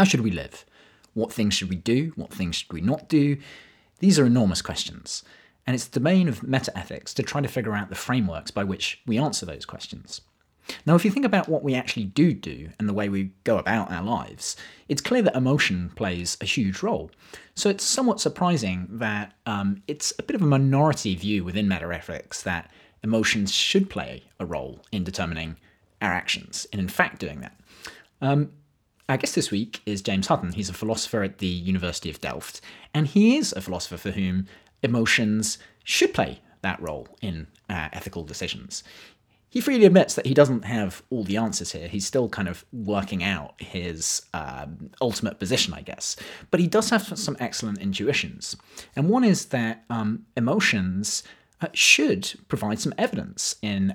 How should we live? What things should we do? What things should we not do? These are enormous questions, and it's the domain of metaethics to try to figure out the frameworks by which we answer those questions. Now, if you think about what we actually do and the way we go about our lives, it's clear that emotion plays a huge role. So it's somewhat surprising that it's a bit of a minority view within metaethics that emotions should play a role in determining our actions, and in fact doing that. Our guest this week is James Hutton. He's a philosopher at the University of Delft, and he is a philosopher for whom emotions should play that role in ethical decisions. He freely admits that he doesn't have all the answers here. He's still kind of working out his ultimate position, I guess. But he does have some excellent intuitions. And one is that emotions should provide some evidence in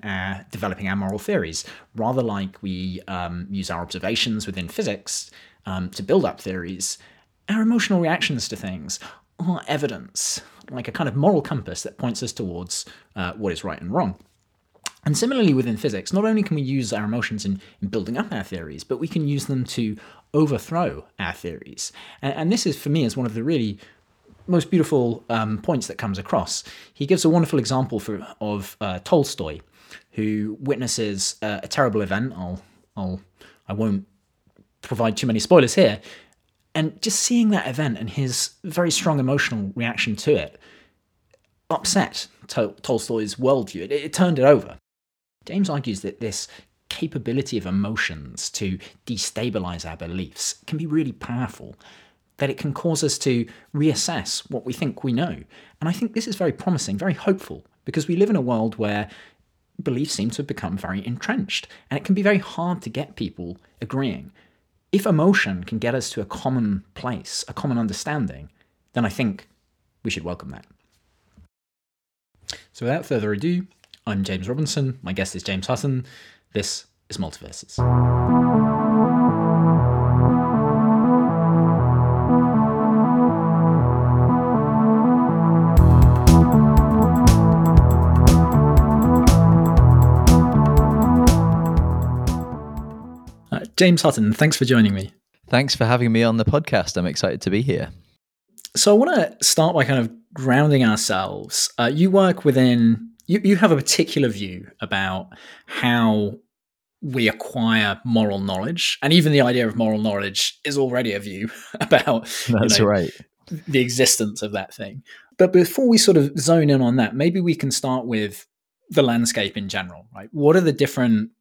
developing our moral theories, rather like we use our observations within physics to build up theories. Our emotional reactions to things are evidence, like a kind of moral compass that points us towards what is right and wrong. And similarly within physics, not only can we use our emotions in building up our theories, but we can use them to overthrow our theories. And this is, for me, is one of the really most beautiful points that comes across. He gives a wonderful example of Tolstoy, who witnesses a terrible event. I won't provide too many spoilers here. And just seeing that event and his very strong emotional reaction to it upset Tolstoy's worldview. It turned it over. James argues that this capability of emotions to destabilize our beliefs can be really powerful, that it can cause us to reassess what we think we know. And I think this is very promising, very hopeful, because we live in a world where beliefs seem to have become very entrenched, and it can be very hard to get people agreeing. If emotion can get us to a common place, a common understanding, then I think we should welcome that. So without further ado, I'm James Robinson, my guest is James Hutton, this is Multiverses. James Hutton, thanks for joining me. Thanks for having me on the podcast, I'm excited to be here. So I want to start by kind of grounding ourselves. You have a particular view about how we acquire moral knowledge, and even the idea of moral knowledge is already a view about the existence of that thing. But before we sort of zone in on that, maybe we can start with the landscape in general, right? What are the different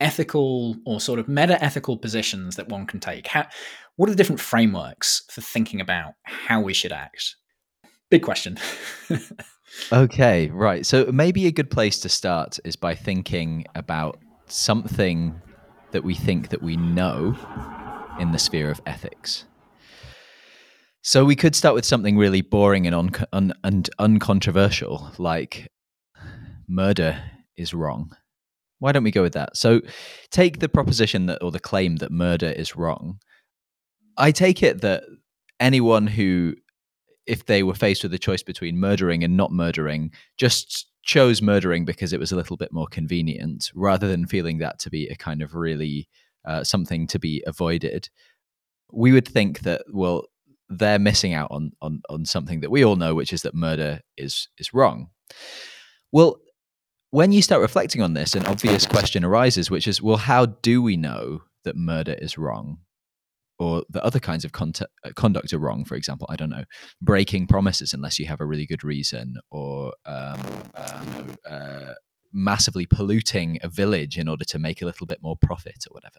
ethical or sort of meta-ethical positions that one can take? What are the different frameworks for thinking about how we should act? Big question. Okay, right. So maybe a good place to start is by thinking about something that we think that we know in the sphere of ethics. So we could start with something really boring and uncontroversial, like murder is wrong. Why don't we go with that? So take the proposition that, or the claim that murder is wrong. I take it that anyone who, if they were faced with a choice between murdering and not murdering, just chose murdering because it was a little bit more convenient, rather than feeling that to be a kind of really something to be avoided. We would think that, well, they're missing out on something that we all know, which is that murder is wrong. Well, when you start reflecting on this, an obvious question arises, which is, well, how do we know that murder is wrong? Or that other kinds of conduct are wrong, for example, I don't know, breaking promises unless you have a really good reason, or massively polluting a village in order to make a little bit more profit or whatever.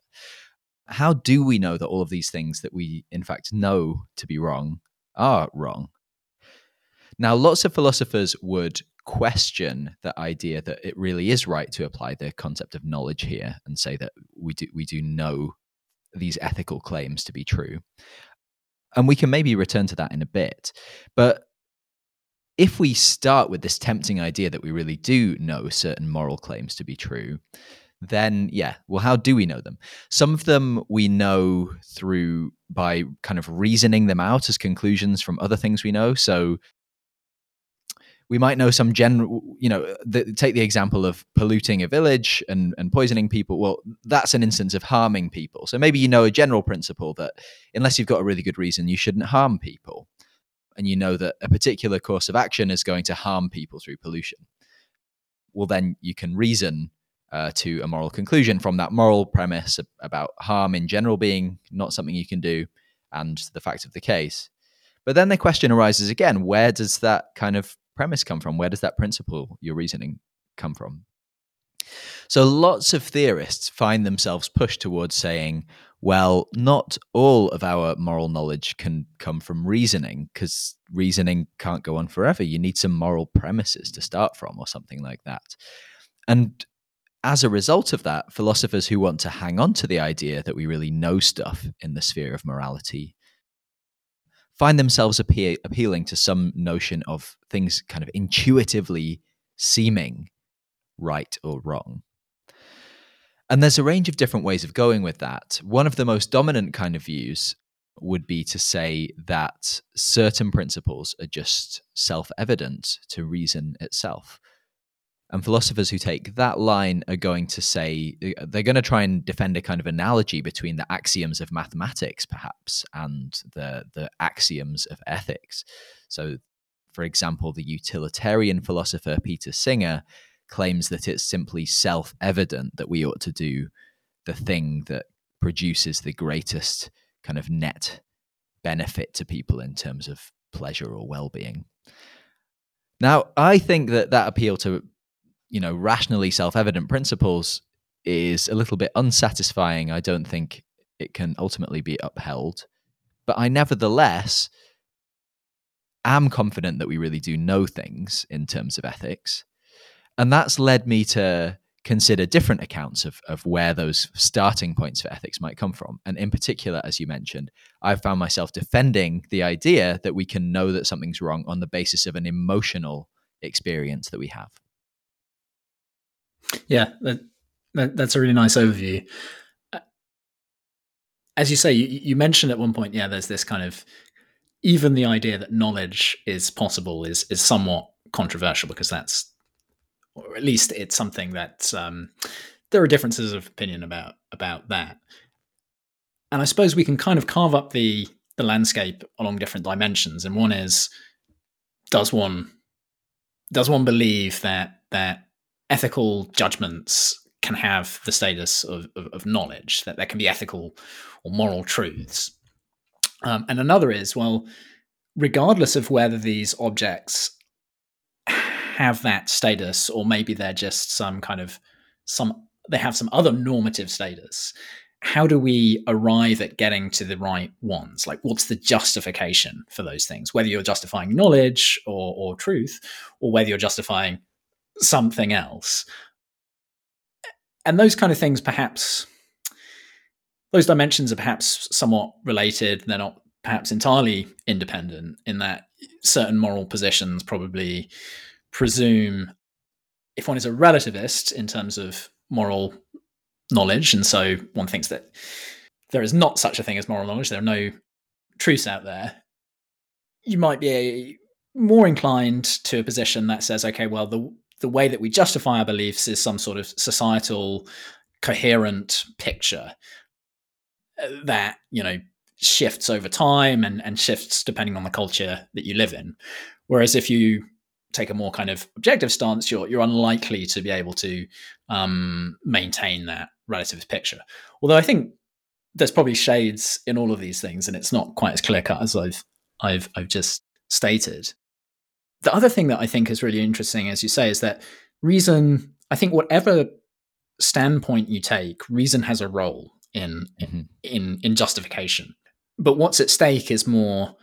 How do we know that all of these things that we in fact know to be wrong are wrong? Now, lots of philosophers would question the idea that it really is right to apply the concept of knowledge here and say that we do know these ethical claims to be true. And we can maybe return to that in a bit. But if we start with this tempting idea that we really do know certain moral claims to be true, then yeah, well, how do we know them? Some of them we know by kind of reasoning them out as conclusions from other things we know. So we might know some general, you know, take the example of polluting a village and poisoning people. Well, that's an instance of harming people. So maybe you know a general principle that unless you've got a really good reason, you shouldn't harm people. And you know that a particular course of action is going to harm people through pollution. Well, then you can reason to a moral conclusion from that moral premise about harm in general being not something you can do and the fact of the case. But then the question arises again, where does that kind of premise come from? Where does that principle, your reasoning, come from? So lots of theorists find themselves pushed towards saying, well, not all of our moral knowledge can come from reasoning because reasoning can't go on forever. You need some moral premises to start from or something like that. And as a result of that, philosophers who want to hang on to the idea that we really know stuff in the sphere of morality find themselves appealing to some notion of things kind of intuitively seeming right or wrong. And there's a range of different ways of going with that. One of the most dominant kind of views would be to say that certain principles are just self-evident to reason itself. And philosophers who take that line are going to say, they're going to try and defend a kind of analogy between the axioms of mathematics, perhaps, and the axioms of ethics. So, for example, the utilitarian philosopher Peter Singer claims that it's simply self-evident that we ought to do the thing that produces the greatest kind of net benefit to people in terms of pleasure or well-being. Now, I think that that appeal to, you know, rationally self-evident principles is a little bit unsatisfying. I don't think it can ultimately be upheld. But I nevertheless am confident that we really do know things in terms of ethics. And that's led me to consider different accounts of where those starting points for ethics might come from. And in particular, as you mentioned, I've found myself defending the idea that we can know that something's wrong on the basis of an emotional experience that we have. Yeah, that's a really nice overview. As you say, you mentioned at one point, yeah, there's this kind of, even the idea that knowledge is possible is somewhat controversial because that's, or at least it's something that there are differences of opinion about that. And I suppose we can kind of carve up the landscape along different dimensions. And one is, does one believe that ethical judgments can have the status of knowledge, that there can be ethical or moral truths. And another is, well, regardless of whether these objects have that status, or maybe they're just some kind of, they have some other normative status, how do we arrive at getting to the right ones? Like, what's the justification for those things? Whether you're justifying knowledge or truth, or whether you're justifying something else. And those kind of things, perhaps those dimensions are perhaps somewhat related. They're not perhaps entirely independent, in that certain moral positions probably presume, if one is a relativist in terms of moral knowledge, and so one thinks that there is not such a thing as moral knowledge, there are no truths out there, you might be more inclined to a position that says, okay, well, the way that we justify our beliefs is some sort of societal coherent picture that, you know, shifts over time and shifts depending on the culture that you live in. Whereas if you take a more kind of objective stance, you're unlikely to be able to maintain that relativist picture. Although I think there's probably shades in all of these things, and it's not quite as clear cut as I've just stated. The other thing that I think is really interesting, as you say, is that reason, I think whatever standpoint you take, reason has a role in justification. But what's at stake is more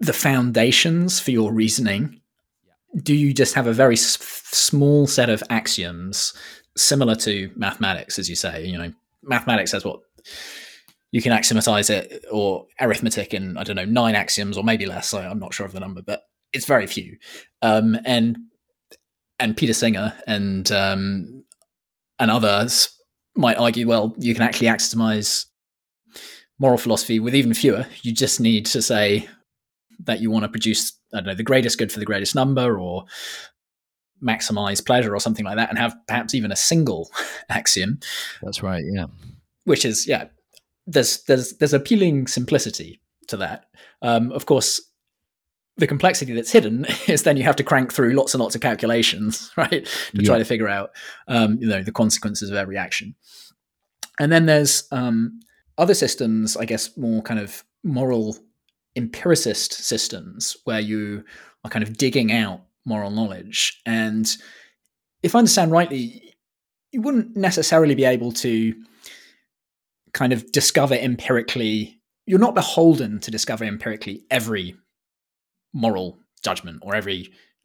the foundations for your reasoning. Yeah. Do you just have a very small set of axioms similar to mathematics, as you say? You know, mathematics has what you can axiomatize it, or arithmetic in, I don't know, 9 axioms or maybe less. So I'm not sure of the number, but it's very few. And Peter Singer and others might argue, well, you can actually axiomize moral philosophy with even fewer. You just need to say that you want to produce, I don't know, the greatest good for the greatest number, or maximize pleasure or something like that, and have perhaps even a single axiom. That's right, yeah. Which is, yeah, there's appealing simplicity to that. Of course, the complexity that's hidden is then you have to crank through lots and lots of calculations, right, to try to figure out, the consequences of every action. And then there's other systems, I guess, more kind of moral empiricist systems where you are kind of digging out moral knowledge. And if I understand rightly, you wouldn't necessarily be able to kind of discover empirically, you're not beholden to discover empirically every moral judgment or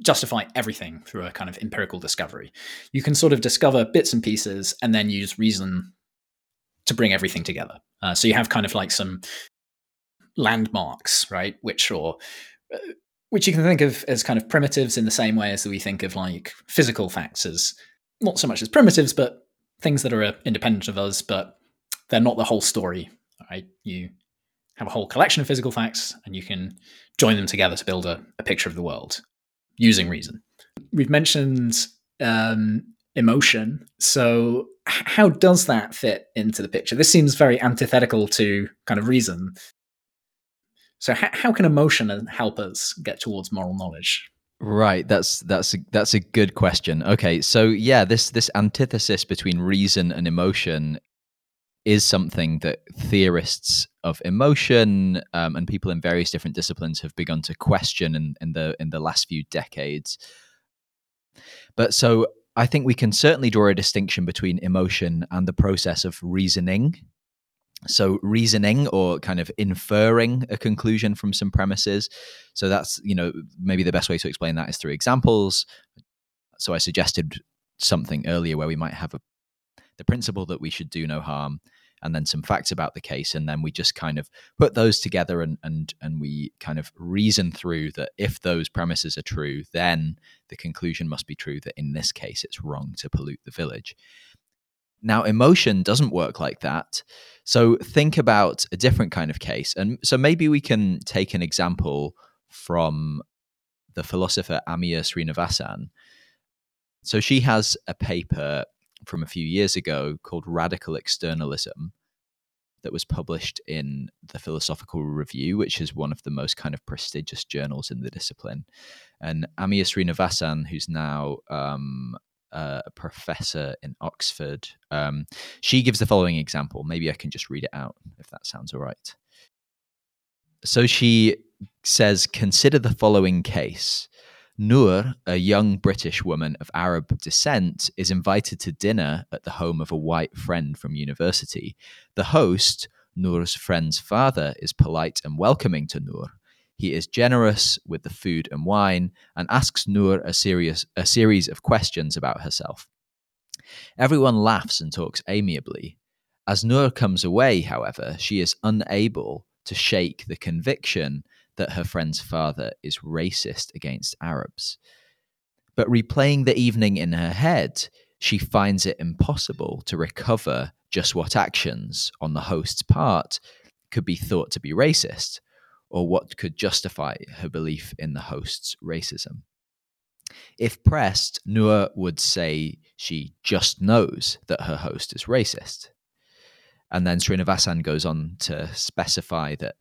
justify everything through a kind of empirical discovery. You can sort of discover bits and pieces and then use reason to bring everything together. So you have kind of like some landmarks, right? Which you can think of as kind of primitives in the same way as we think of like physical facts as not so much as primitives, but things that are independent of us, but they're not the whole story, right? You have a whole collection of physical facts and you can join them together to build a picture of the world using reason. We've mentioned emotion. So how does that fit into the picture? This seems very antithetical to kind of reason. So how can emotion help us get towards moral knowledge? Right, that's a good question. Okay, so yeah, this antithesis between reason and emotion is something that theorists of emotion and people in various different disciplines have begun to question in the last few decades. But so I think we can certainly draw a distinction between emotion and the process of reasoning. So reasoning, or kind of inferring a conclusion from some premises. So that's, maybe the best way to explain that is through examples. So I suggested something earlier where we might have the principle that we should do no harm, and then some facts about the case. And then we just kind of put those together and we kind of reason through that if those premises are true, then the conclusion must be true that in this case, it's wrong to pollute the village. Now, emotion doesn't work like that. So think about a different kind of case. And so maybe we can take an example from the philosopher Amia Srinivasan. So she has a paper from a few years ago called Radical Externalism that was published in the Philosophical Review, which is one of the most kind of prestigious journals in the discipline. And Amia Srinivasan, who's now a professor in Oxford, she gives the following example. Maybe I can just read it out if that sounds all right. So she says, consider the following case. Nour, a young British woman of Arab descent, is invited to dinner at the home of a white friend from university. The host, Nour's friend's father, is polite and welcoming to Nour. He is generous with the food and wine and asks Nour a series of questions about herself. Everyone laughs and talks amiably. As Nour comes away, however, she is unable to shake the conviction that her friend's father is racist against Arabs. But replaying the evening in her head, she finds it impossible to recover just what actions on the host's part could be thought to be racist, or what could justify her belief in the host's racism. If pressed, Nour would say she just knows that her host is racist. And then Srinivasan goes on to specify that,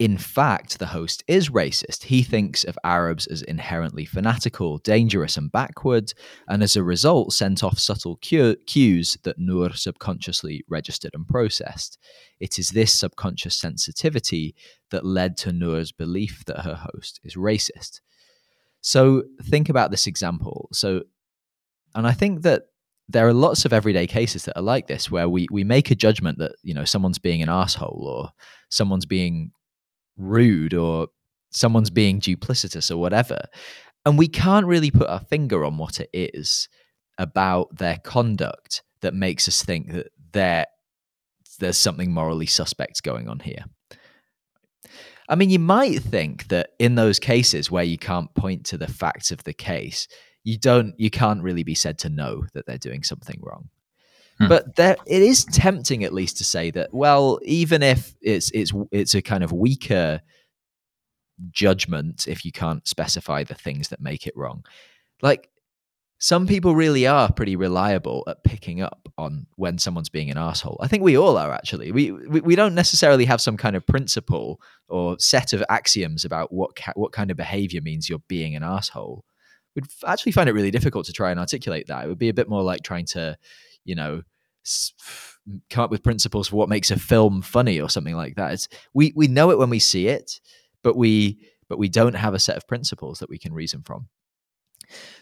in fact, the host is racist. He thinks of Arabs as inherently fanatical, dangerous, and backward, and as a result sent off subtle cues that Nour subconsciously registered and processed. It is this subconscious sensitivity that led to Nour's belief that her host is racist. So think about this example. And I think that there are lots of everyday cases that are like this, where we make a judgment that, someone's being an asshole, or someone's being rude, or someone's being duplicitous, or whatever, and we can't really put our finger on what it is about their conduct that makes us think that there's something morally suspect going on here. I mean, you might think that in those cases where you can't point to the facts of the case, you can't really be said to know that they're doing something wrong. But it is tempting, at least, to say that, well, even if it's a kind of weaker judgment if you can't specify the things that make it wrong. Like, some people really are pretty reliable at picking up on when someone's being an asshole. I think we all are, actually. We don't necessarily have some kind of principle or set of axioms about what kind of behavior means you're being an asshole. We'd actually find it really difficult to try and articulate that. It would be a bit more like trying to, you know, come up with principles for what makes a film funny or something like that. It's, we know it when we see it, but we don't have a set of principles that we can reason from.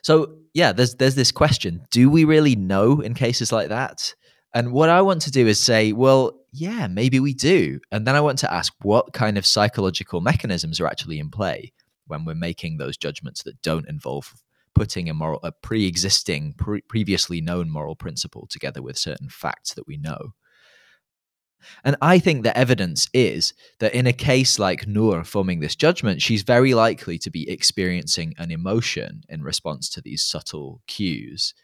So yeah, there's this question. Do we really know in cases like that? And what I want to do is say, well, yeah, maybe we do. And then I want to ask what kind of psychological mechanisms are actually in play when we're making those judgments that don't involve putting a previously known moral principle together with certain facts that we know. And I think the evidence is that in a case like Nour forming this judgment, she's very likely to be experiencing an emotion in response to these subtle cues.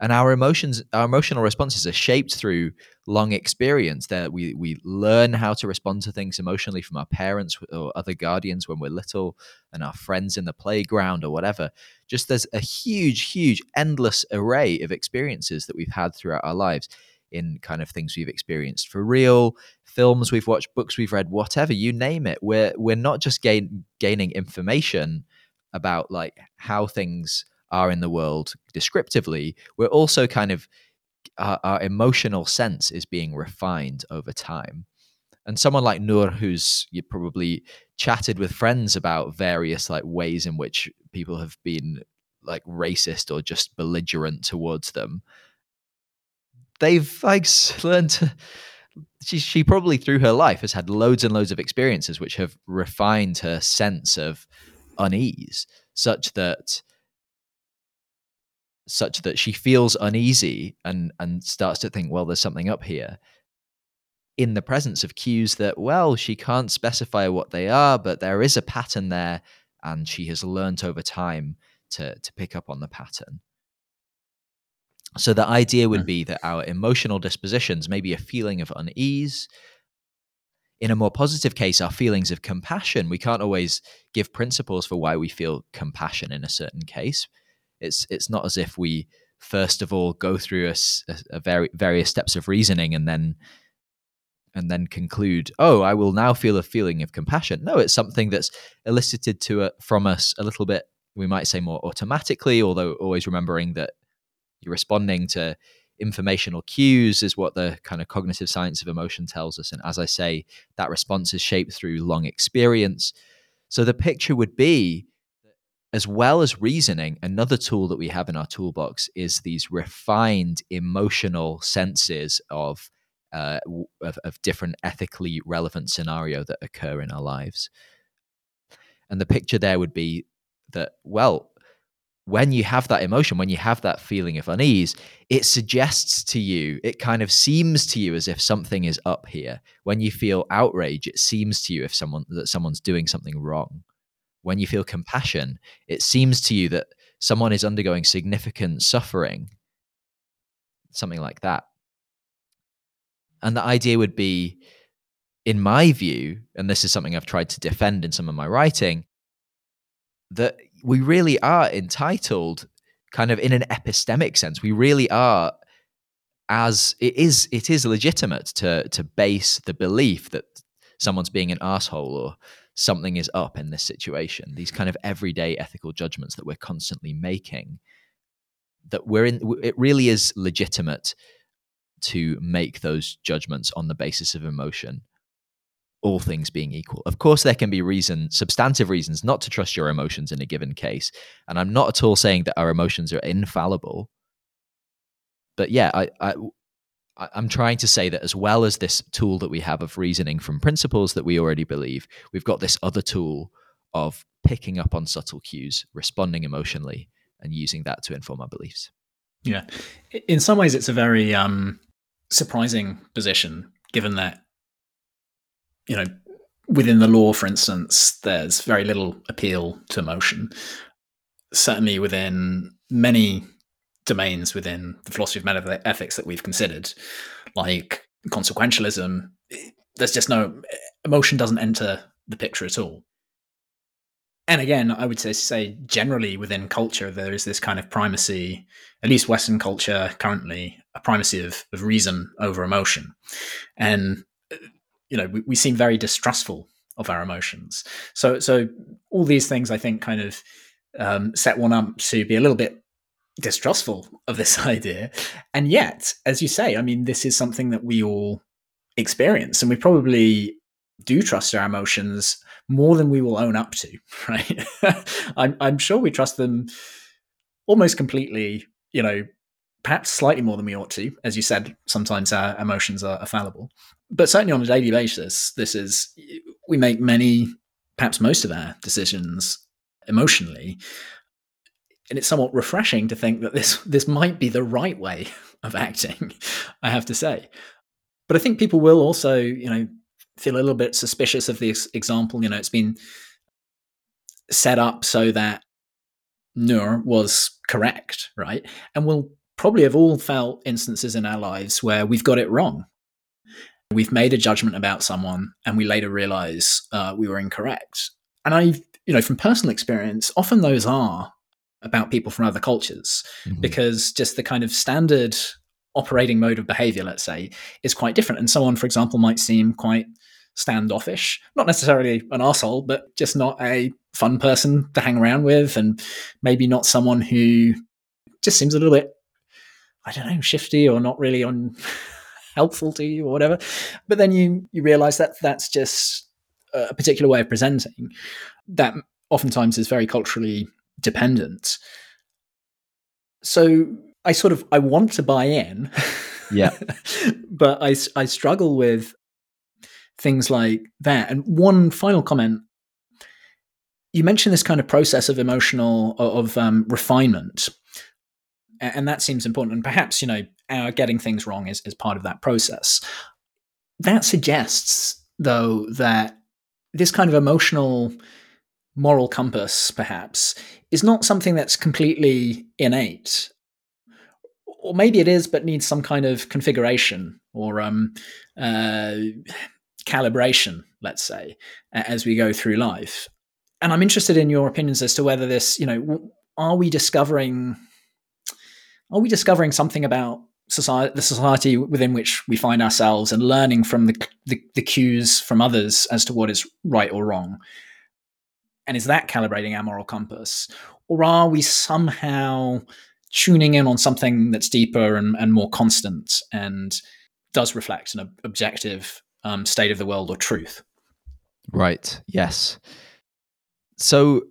And our emotional responses are shaped through long experience. That we learn how to respond to things emotionally from our parents or other guardians when we're little, and our friends in the playground or whatever. Just there's a huge, huge, endless array of experiences that we've had throughout our lives, in kind of things we've experienced for real, films we've watched, books we've read, whatever, you name it. We're not just gaining information about like how things are in the world descriptively. We're also kind of, our emotional sense is being refined over time. And someone like Nour, who's you probably chatted with friends about various like ways in which people have been like racist or just belligerent towards them, they've like learned to, she probably through her life has had loads and loads of experiences which have refined her sense of unease such that she feels uneasy and starts to think, well, there's something up here, in the presence of cues that, well, she can't specify what they are, but there is a pattern there, and she has learnt over time to pick up on the pattern. So the idea would be that our emotional dispositions, maybe a feeling of unease, in a more positive case, our feelings of compassion. We can't always give principles for why we feel compassion in a certain case. It's not as if we first of all go through various steps of reasoning and then conclude, oh, I will now feel a feeling of compassion. No, it's something that's elicited from us a little bit, we might say more automatically, although always remembering that you're responding to informational cues is what the kind of cognitive science of emotion tells us. And as I say, that response is shaped through long experience. So the picture would be, as well as reasoning, another tool that we have in our toolbox is these refined emotional senses of different ethically relevant scenario that occur in our lives. And the picture there would be that, well, when you have that emotion, when you have that feeling of unease, it suggests to you, it kind of seems to you as if something is up here. When you feel outrage, it seems to you that someone's doing something wrong. When you feel compassion, it seems to you that someone is undergoing significant suffering, something like that. And the idea would be, in my view, and this is something I've tried to defend in some of my writing, that we really are entitled, kind of in an epistemic sense, we really are, as it is legitimate to base the belief that someone's being an asshole or something is up in this situation. These kind of everyday ethical judgments that we're constantly making, that we're in, it really is legitimate to make those judgments on the basis of emotion, all things being equal. Of course, there can be substantive reasons not to trust your emotions in a given case. And I'm not at all saying that our emotions are infallible. But yeah, I'm trying to say that as well as this tool that we have of reasoning from principles that we already believe, we've got this other tool of picking up on subtle cues, responding emotionally, and using that to inform our beliefs. Yeah. In some ways, it's a very surprising position, given that, you know, within the law, for instance, there's very little appeal to emotion. Certainly within many domains within the philosophy of metaphysics that we've considered, like consequentialism, there's just emotion doesn't enter the picture at all. And again, I would say generally within culture, there is this kind of primacy, at least Western culture currently, a primacy of reason over emotion. And, you know, we seem very distrustful of our emotions. So all these things, I think, kind of set one up to be a little bit distrustful of this idea. And yet, as you say, I mean, this is something that we all experience, and we probably do trust our emotions more than we will own up to, right? I'm sure we trust them almost completely, you know, perhaps slightly more than we ought to. As you said, sometimes our emotions are fallible, but certainly on a daily basis, we make many, perhaps most of our decisions emotionally. And it's somewhat refreshing to think that this might be the right way of acting, I have to say. But I think people will also, you know, feel a little bit suspicious of this example. You know, it's been set up so that Nour was correct, right? And we'll probably have all felt instances in our lives where we've got it wrong. We've made a judgment about someone and we later realize we were incorrect. And you know, from personal experience, often those are about people from other cultures, mm-hmm. because just the kind of standard operating mode of behavior, let's say, is quite different. And someone, for example, might seem quite standoffish, not necessarily an asshole, but just not a fun person to hang around with, and maybe not someone who just seems a little bit, I don't know, shifty or not really helpful to you or whatever. But then you realize that that's just a particular way of presenting that oftentimes is very culturally dependent. So I want to buy in, yeah, but I struggle with things like that. And one final comment, you mentioned this kind of process of refinement, and that seems important. And perhaps, you know, our getting things wrong is part of that process. That suggests, though, that this kind of emotional moral compass, perhaps, is not something that's completely innate. Or maybe it is, but needs some kind of configuration or calibration, let's say, as we go through life. And I'm interested in your opinions as to whether this, you know, are we discovering something about society, the society within which we find ourselves, and learning from the cues from others as to what is right or wrong? And is that calibrating our moral compass? Or are we somehow tuning in on something that's deeper and more constant and does reflect an objective state of the world or truth? Right. Yes. So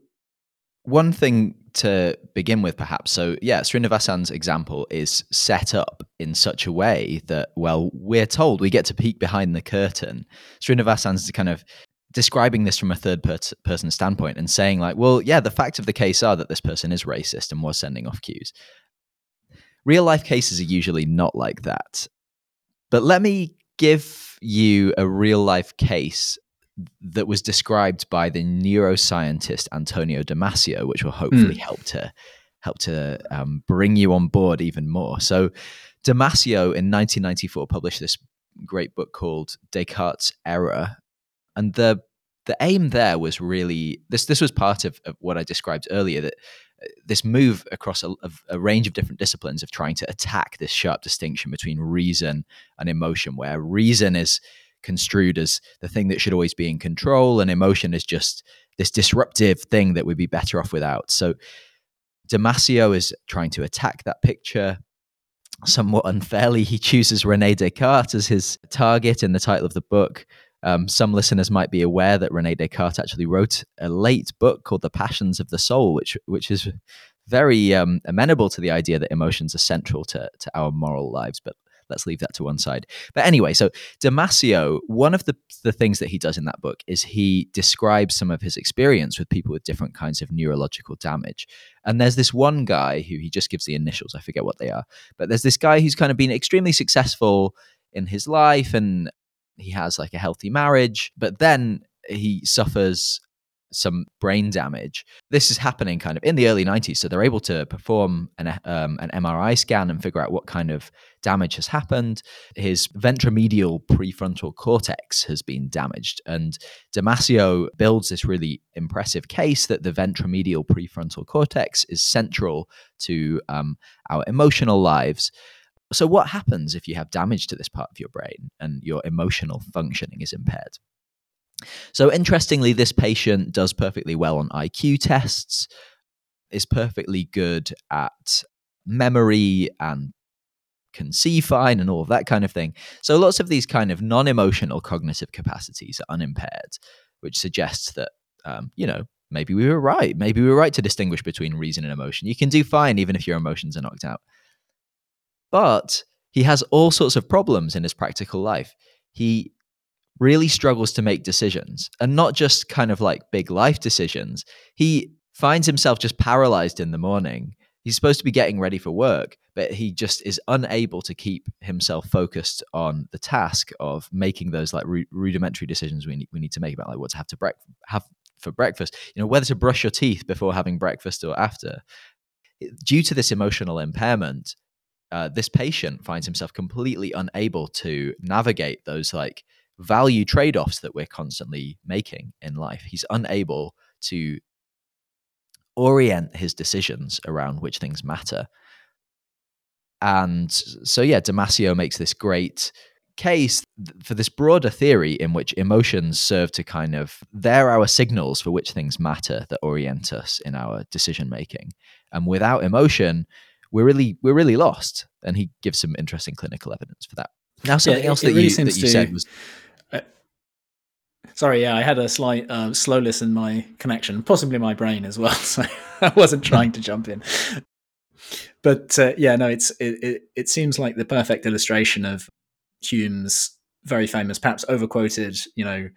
one thing to begin with, perhaps. So yeah, Srinivasan's example is set up in such a way that, well, we're told we get to peek behind the curtain. Srinivasan's kind of describing this from a third person standpoint and saying like, well, yeah, the facts of the case are that this person is racist and was sending off cues. Real life cases are usually not like that. But let me give you a real life case that was described by the neuroscientist Antonio Damasio, which will hopefully help to bring you on board even more. So Damasio in 1994 published this great book called Descartes' Error. And the aim there was really, this was part of what I described earlier, that this move across a range of different disciplines of trying to attack this sharp distinction between reason and emotion, where reason is construed as the thing that should always be in control and emotion is just this disruptive thing that we'd be better off without. So Damasio is trying to attack that picture. Somewhat unfairly, he chooses René Descartes as his target in the title of the book. Some listeners might be aware that René Descartes actually wrote a late book called The Passions of the Soul, which is very amenable to the idea that emotions are central to our moral lives, but let's leave that to one side. But anyway, so Damasio, one of the things that he does in that book is he describes some of his experience with people with different kinds of neurological damage. And there's this one guy who he just gives the initials, I forget what they are, but there's this guy who's kind of been extremely successful in his life and he has like a healthy marriage, but then he suffers some brain damage. This is happening kind of in the early 90s. So they're able to perform an MRI scan and figure out what kind of damage has happened. His ventromedial prefrontal cortex has been damaged. And Damasio builds this really impressive case that the ventromedial prefrontal cortex is central to our emotional lives. So what happens if you have damage to this part of your brain and your emotional functioning is impaired? So interestingly, this patient does perfectly well on IQ tests, is perfectly good at memory and can see fine and all of that kind of thing. So lots of these kind of non-emotional cognitive capacities are unimpaired, which suggests that, maybe we were right. Maybe we were right to distinguish between reason and emotion. You can do fine even if your emotions are knocked out. But he has all sorts of problems in his practical life. He really struggles to make decisions, and not just kind of like big life decisions. He finds himself just paralyzed in the morning. He's supposed to be getting ready for work, but he just is unable to keep himself focused on the task of making those like rudimentary decisions we need to make about like what to have for breakfast, whether to brush your teeth before having breakfast or after. Due to this emotional impairment, this patient finds himself completely unable to navigate those like value trade-offs that we're constantly making in life. He's unable to orient his decisions around which things matter. And so, Damasio makes this great case for this broader theory in which emotions serve to kind of, they're our signals for which things matter that orient us in our decision-making. And without emotion, we're really lost. And he gives some interesting clinical evidence for that. Now, something else that you said was... I had a slight slowness in my connection, possibly my brain as well. So I wasn't trying to jump in. But it seems like the perfect illustration of Hume's very famous, perhaps overquoted, the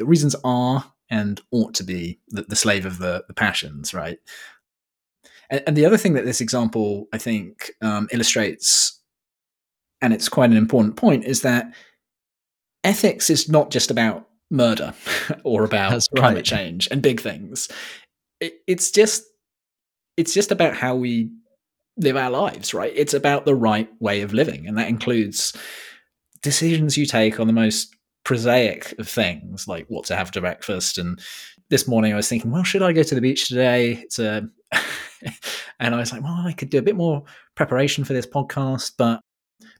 reasons are and ought to be the slave of the passions, right? And the other thing that this example, I think, illustrates, and it's quite an important point, is that ethics is not just about murder or about climate change and big things. It's just about how we live our lives, right? It's about the right way of living. And that includes decisions you take on the most prosaic of things, like what to have for breakfast. And this morning I was thinking, well, should I go to the beach today? And I was like, well, I could do a bit more preparation for this podcast, but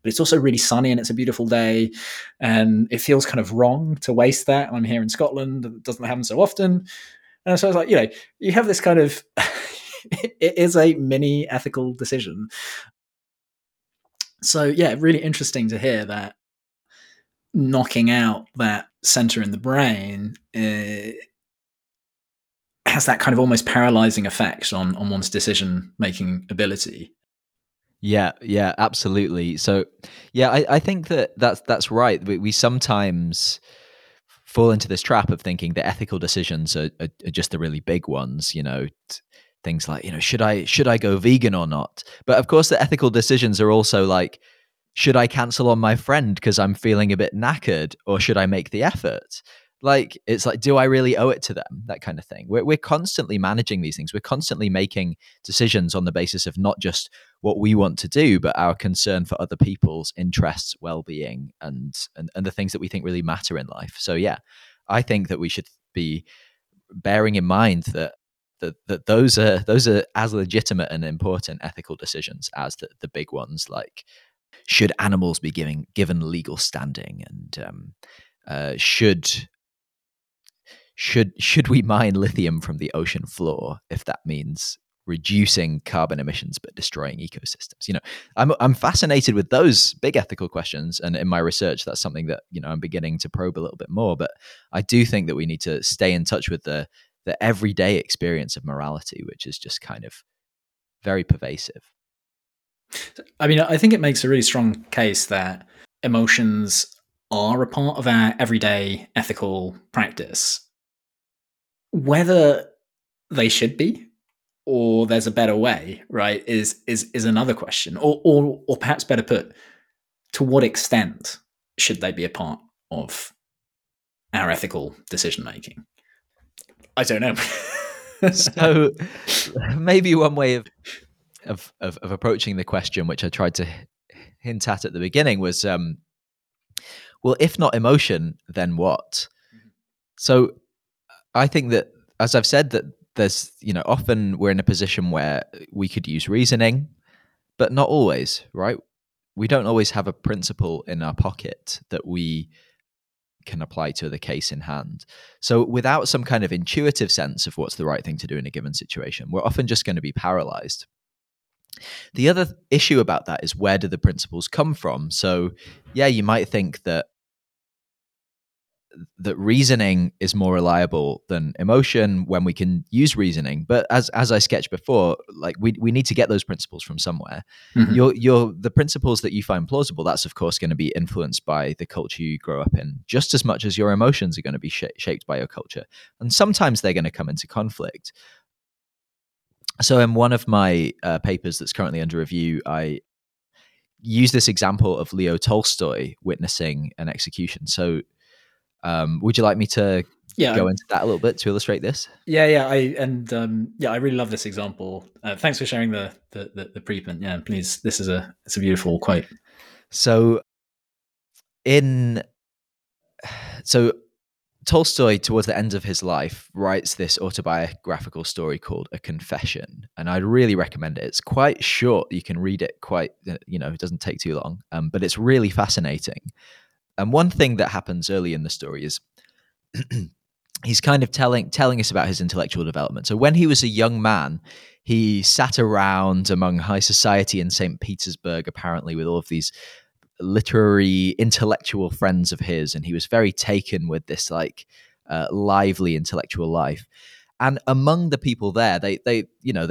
it's also really sunny and it's a beautiful day. And it feels kind of wrong to waste that. I'm here in Scotland. It doesn't happen so often. And so I was like, you have this kind of, it is a mini ethical decision. So really interesting to hear that knocking out that center in the brain has that kind of almost paralyzing effect on one's decision-making ability. Yeah, absolutely. So, I think that's right. We sometimes fall into this trap of thinking that ethical decisions are just the really big ones, things like, should I go vegan or not? But of course, the ethical decisions are also like, should I cancel on my friend because I'm feeling a bit knackered, or should I make the effort? Like, it's like, do I really owe it to them? That kind of thing. We're constantly managing these things. We're constantly making decisions on the basis of not just what we want to do, but our concern for other people's interests, well-being, and the things that we think really matter in life. So I think that we should be bearing in mind that those are as legitimate and important ethical decisions as the big ones, like should animals be given legal standing, and should we mine lithium from the ocean floor if that means reducing carbon emissions but destroying ecosystems? I'm fascinated with those big ethical questions, and in my research that's something that I'm beginning to probe a little bit more. But I do think that we need to stay in touch with the everyday experience of morality, which is just kind of very pervasive. I mean, I think it makes a really strong case that emotions are a part of our everyday ethical practice. Whether they should be, or there's a better way, right, is another question. Or perhaps better put, to what extent should they be a part of our ethical decision making? I don't know. So maybe one way of approaching the question, which I tried to hint at the beginning, was, well, if not emotion, then what? Mm-hmm. So I think that, as I've said, that there's, you know, often we're in a position where we could use reasoning, but not always, right? We don't always have a principle in our pocket that we can apply to the case in hand. So without some kind of intuitive sense of what's the right thing to do in a given situation, we're often just going to be paralyzed. The other issue about that is, where do the principles come from? So yeah, you might think that reasoning is more reliable than emotion when we can use reasoning. But as I sketched before, like we need to get those principles from somewhere. Mm-hmm. The principles that you find plausible, that's of course going to be influenced by the culture you grow up in, just as much as your emotions are going to be shaped by your culture. And sometimes they're going to come into conflict. So in one of my papers that's currently under review, I use this example of Leo Tolstoy witnessing an execution. So would you like me to go into that a little bit to illustrate this? I really love this example. Thanks for sharing the preprint. Yeah, please. This is a beautiful quote. So Tolstoy, towards the end of his life, writes this autobiographical story called A Confession, and I'd really recommend it. It's quite short. You can read it quite, it doesn't take too long, but it's really fascinating. And one thing that happens early in the story is he's kind of telling us about his intellectual development. So when he was a young man, he sat around among high society in St. Petersburg, apparently, with all of these literary, intellectual friends of his. And he was very taken with this lively intellectual life. And among the people there, they'd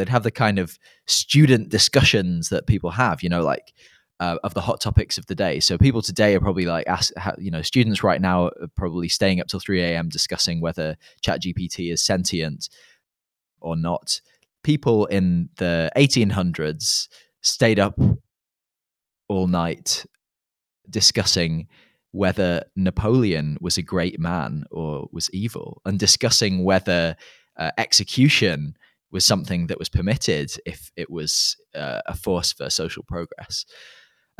have the kind of student discussions that people have, of the hot topics of the day. So people today are probably students right now are probably staying up till 3 a.m. discussing whether ChatGPT is sentient or not. People in the 1800s stayed up all night discussing whether Napoleon was a great man or was evil, and discussing whether execution was something that was permitted if it was a force for social progress.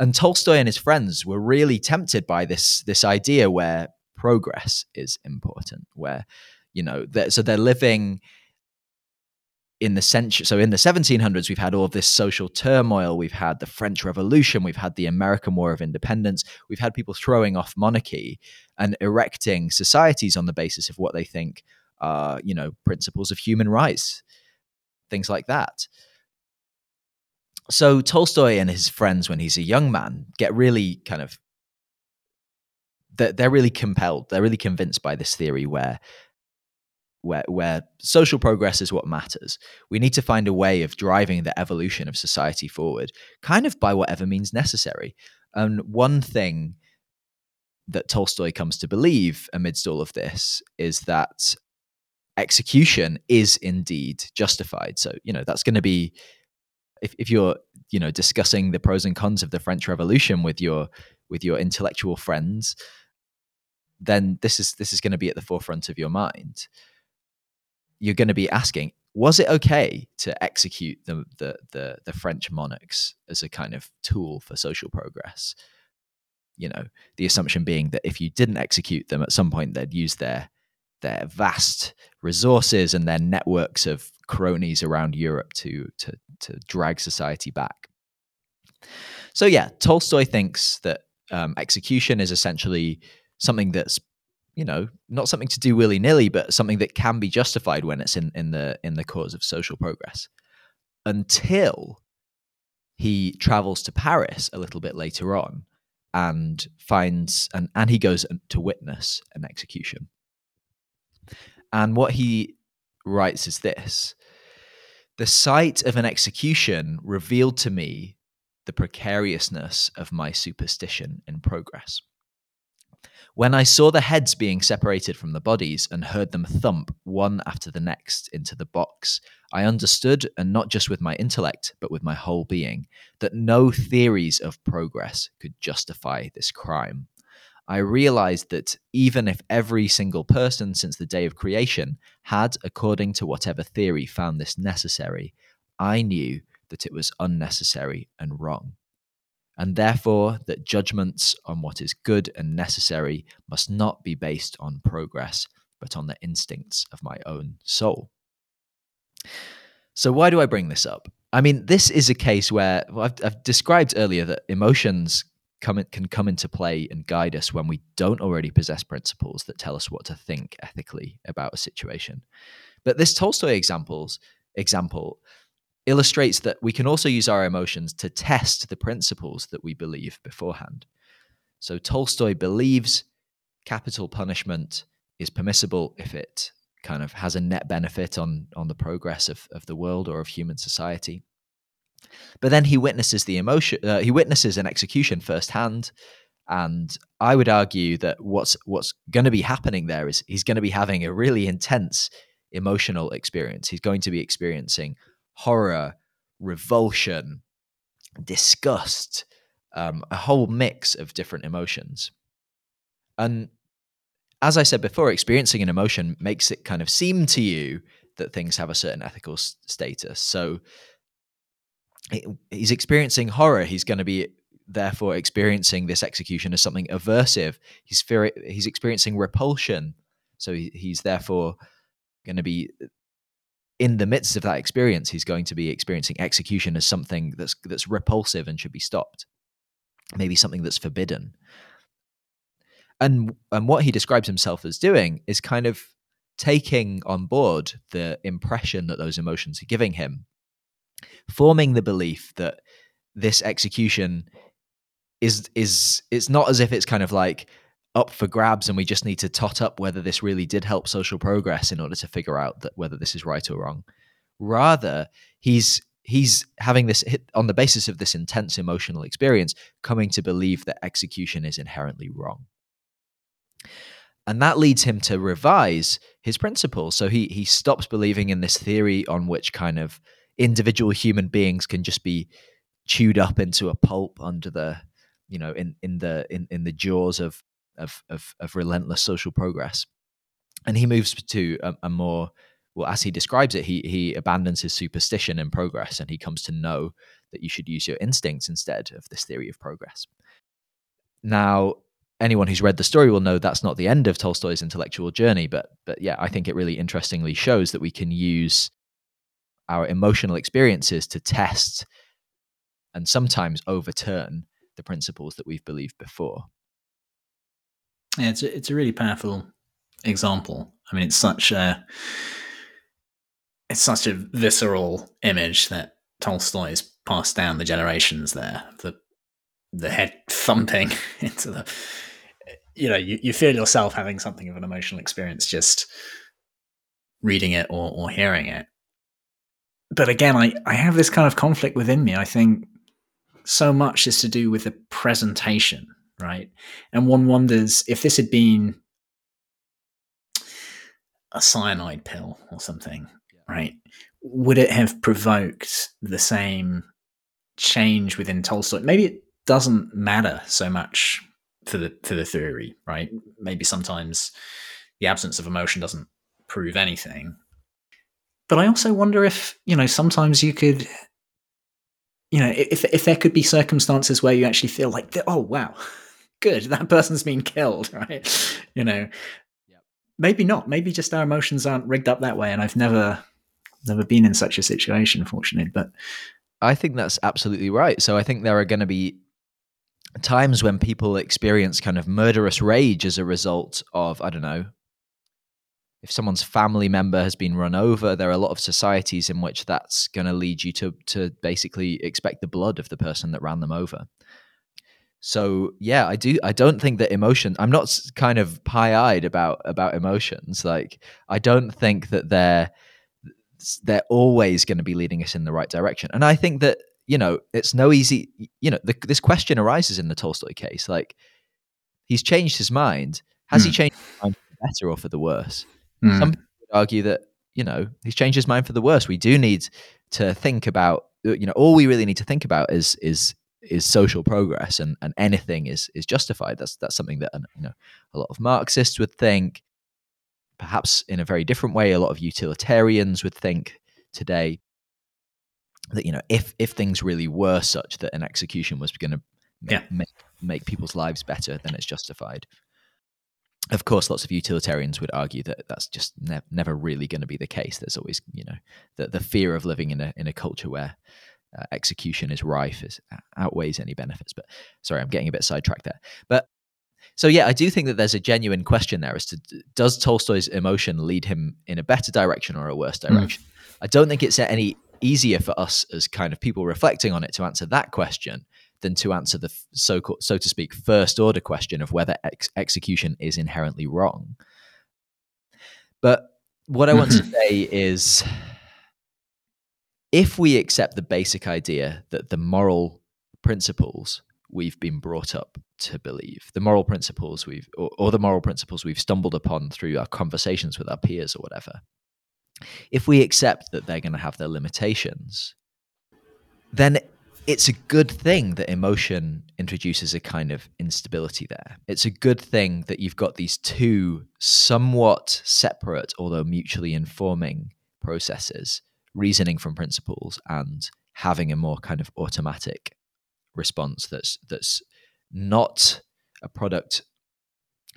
And Tolstoy and his friends were really tempted by this idea where progress is important, where, so they're living in the century. So in the 1700s, we've had all of this social turmoil. We've had the French Revolution. We've had the American War of Independence. We've had people throwing off monarchy and erecting societies on the basis of what they think are, principles of human rights, things like that. So Tolstoy and his friends, when he's a young man, get really kind of, they're really compelled, they're really convinced by this theory where social progress is what matters. We need to find a way of driving the evolution of society forward, kind of by whatever means necessary. And one thing that Tolstoy comes to believe amidst all of this is that execution is indeed justified. So, that's going to be, if you're, discussing the pros and cons of the French Revolution with your intellectual friends, then this is going to be at the forefront of your mind. You're going to be asking, was it okay to execute the French monarchs as a kind of tool for social progress? The assumption being that if you didn't execute them, at some point they'd use their vast resources and their networks of cronies around Europe to drag society back. So yeah, Tolstoy thinks that execution is essentially something that's, not something to do willy-nilly, but something that can be justified when it's in the cause of social progress. Until he travels to Paris a little bit later on and finds and he goes to witness an execution. And what he writes is this: the sight of an execution revealed to me the precariousness of my superstition in progress. When I saw the heads being separated from the bodies and heard them thump one after the next into the box, I understood, and not just with my intellect, but with my whole being, that no theories of progress could justify this crime. I realized that even if every single person since the day of creation had, according to whatever theory, found this necessary, I knew that it was unnecessary and wrong, and therefore that judgments on what is good and necessary must not be based on progress, but on the instincts of my own soul. So why do I bring this up? I mean, this is a case where I've described earlier that emotions can come into play and guide us when we don't already possess principles that tell us what to think ethically about a situation. But this Tolstoy example illustrates that we can also use our emotions to test the principles that we believe beforehand. So Tolstoy believes capital punishment is permissible if it kind of has a net benefit on the progress of the world or of human society. But then he witnesses an execution firsthand, and I would argue that what's going to be happening there is he's going to be having a really intense emotional experience. He's going to be experiencing horror, revulsion, disgust, a whole mix of different emotions. And as I said before, experiencing an emotion makes it kind of seem to you that things have a certain ethical status. So he's experiencing horror. He's going to be therefore experiencing this execution as something aversive. He's experiencing repulsion. So he's therefore going to be, in the midst of that experience, he's going to be experiencing execution as something that's repulsive and should be stopped. Maybe something that's forbidden. And what he describes himself as doing is kind of taking on board the impression that those emotions are giving him, forming the belief that this execution is it's not as if it's kind of like up for grabs and we just need to tot up whether this really did help social progress in order to figure out that whether this is right or wrong. Rather, he's having this hit on the basis of this intense emotional experience, coming to believe that execution is inherently wrong. And that leads him to revise his principles. So he stops believing in this theory on which kind of individual human beings can just be chewed up into a pulp under the, you know, in the jaws of relentless social progress. And he moves to a more, well, as he describes it, he abandons his superstition in progress, and he comes to know that you should use your instincts instead of this theory of progress. Now, anyone who's read the story will know that's not the end of Tolstoy's intellectual journey, but yeah, I think it really interestingly shows that we can use our emotional experiences to test and sometimes overturn the principles that we've believed before. Yeah, it's a really powerful example. I mean, it's such a visceral image that Tolstoy's passed down the generations there. The head thumping into the, you know, you feel yourself having something of an emotional experience just reading it or hearing it. But again, I have this kind of conflict within me. I think so much is to do with the presentation, right? And one wonders if this had been a cyanide pill or something, right? Would it have provoked the same change within Tolstoy? Maybe it doesn't matter so much for the theory, right? Maybe sometimes the absence of emotion doesn't prove anything. But I also wonder if, you know, sometimes you could, you know, if there could be circumstances where you actually feel like, oh wow, good, that person's been killed, right? You know, yep. Maybe not. Maybe just our emotions aren't rigged up that way, and I've never been in such a situation, fortunately. But I think that's absolutely right. So I think there are going to be times when people experience kind of murderous rage as a result of, I don't know, if someone's family member has been run over. There are a lot of societies in which that's going to lead you to basically expect the blood of the person that ran them over. So yeah, I don't think that emotion, I'm not kind of pie-eyed about emotions. Like, I don't think that they're always going to be leading us in the right direction. And I think that, you know, it's no easy, you know, this question arises in the Tolstoy case. Like, he's changed his mind. Has he changed his mind for the better or for the worse? Some people would argue that, you know, he's changed his mind for the worse. We do need to think about, you know, all we really need to think about is is social progress, and anything is justified. That's something that, you know, a lot of Marxists would think, perhaps in a very different way. A lot of utilitarians would think today that, you know, if things really were such that an execution was going to make people's lives better, then it's justified. Of course, lots of utilitarians would argue that that's just never really going to be the case. There's always, you know, the fear of living in a culture where execution is rife outweighs any benefits. But sorry, I'm getting a bit sidetracked there. But so, yeah, I do think that there's a genuine question there as to, does Tolstoy's emotion lead him in a better direction or a worse direction? I don't think it's any easier for us as kind of people reflecting on it to answer that question than to answer the so-called, so to speak, first order question of whether execution is inherently wrong. But what I want to say is, if we accept the basic idea that the moral principles we've been brought up to believe, the moral principles we've, or the moral principles we've stumbled upon through our conversations with our peers or whatever, if we accept that they're going to have their limitations, then it's a good thing that emotion introduces a kind of instability there. It's a good thing that you've got these two somewhat separate, although mutually informing processes, reasoning from principles and having a more kind of automatic response that's not a product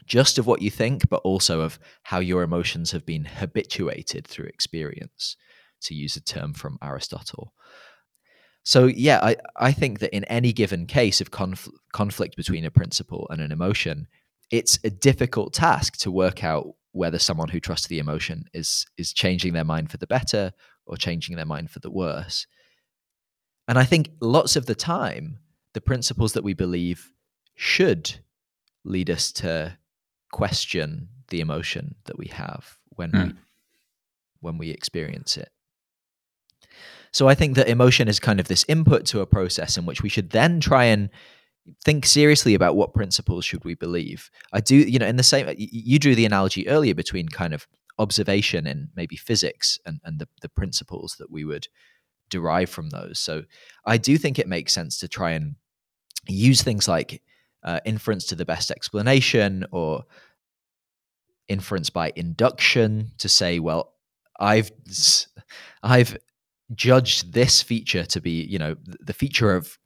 just of what you think, but also of how your emotions have been habituated through experience, to use a term from Aristotle. So, yeah, I think that in any given case of conflict between a principle and an emotion, it's a difficult task to work out whether someone who trusts the emotion is changing their mind for the better or changing their mind for the worse. And I think lots of the time, the principles that we believe should lead us to question the emotion that we have when we experience it. So I think that emotion is kind of this input to a process in which we should then try and think seriously about what principles should we believe. I do, you know, in the same, you drew the analogy earlier between kind of observation and maybe physics and the principles that we would derive from those. So I do think it makes sense to try and use things like inference to the best explanation or inference by induction to say, well, I've judged this feature to be, you know, the feature of